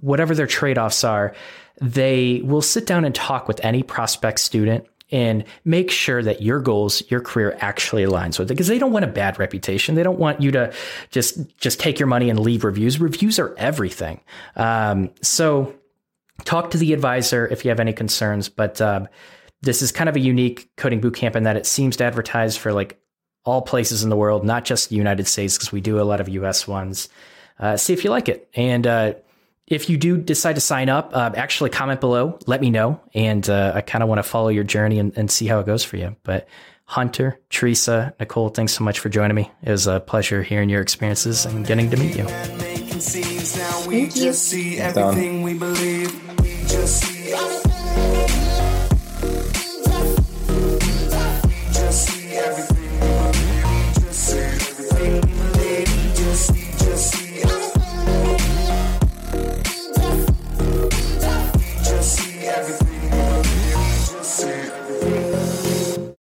whatever their trade-offs are, they will sit down and talk with any prospect student and make sure that your goals, your career actually aligns with it, because they don't want a bad reputation. They don't want you to just, just take your money and leave reviews. Reviews are everything. Um, so talk to the advisor if you have any concerns, but um, this is kind of a unique coding bootcamp in that it seems to advertise for like all places in the world, not just the United States, because we do a lot of U S ones. Uh, see if you like it. And, uh, if you do decide to sign up, uh, actually comment below, let me know. And uh, I kind of want to follow your journey and, and see how it goes for you. But Hunter, Teresa, Nicole, thanks so much for joining me. It was a pleasure hearing your experiences and getting to meet you. Thank you.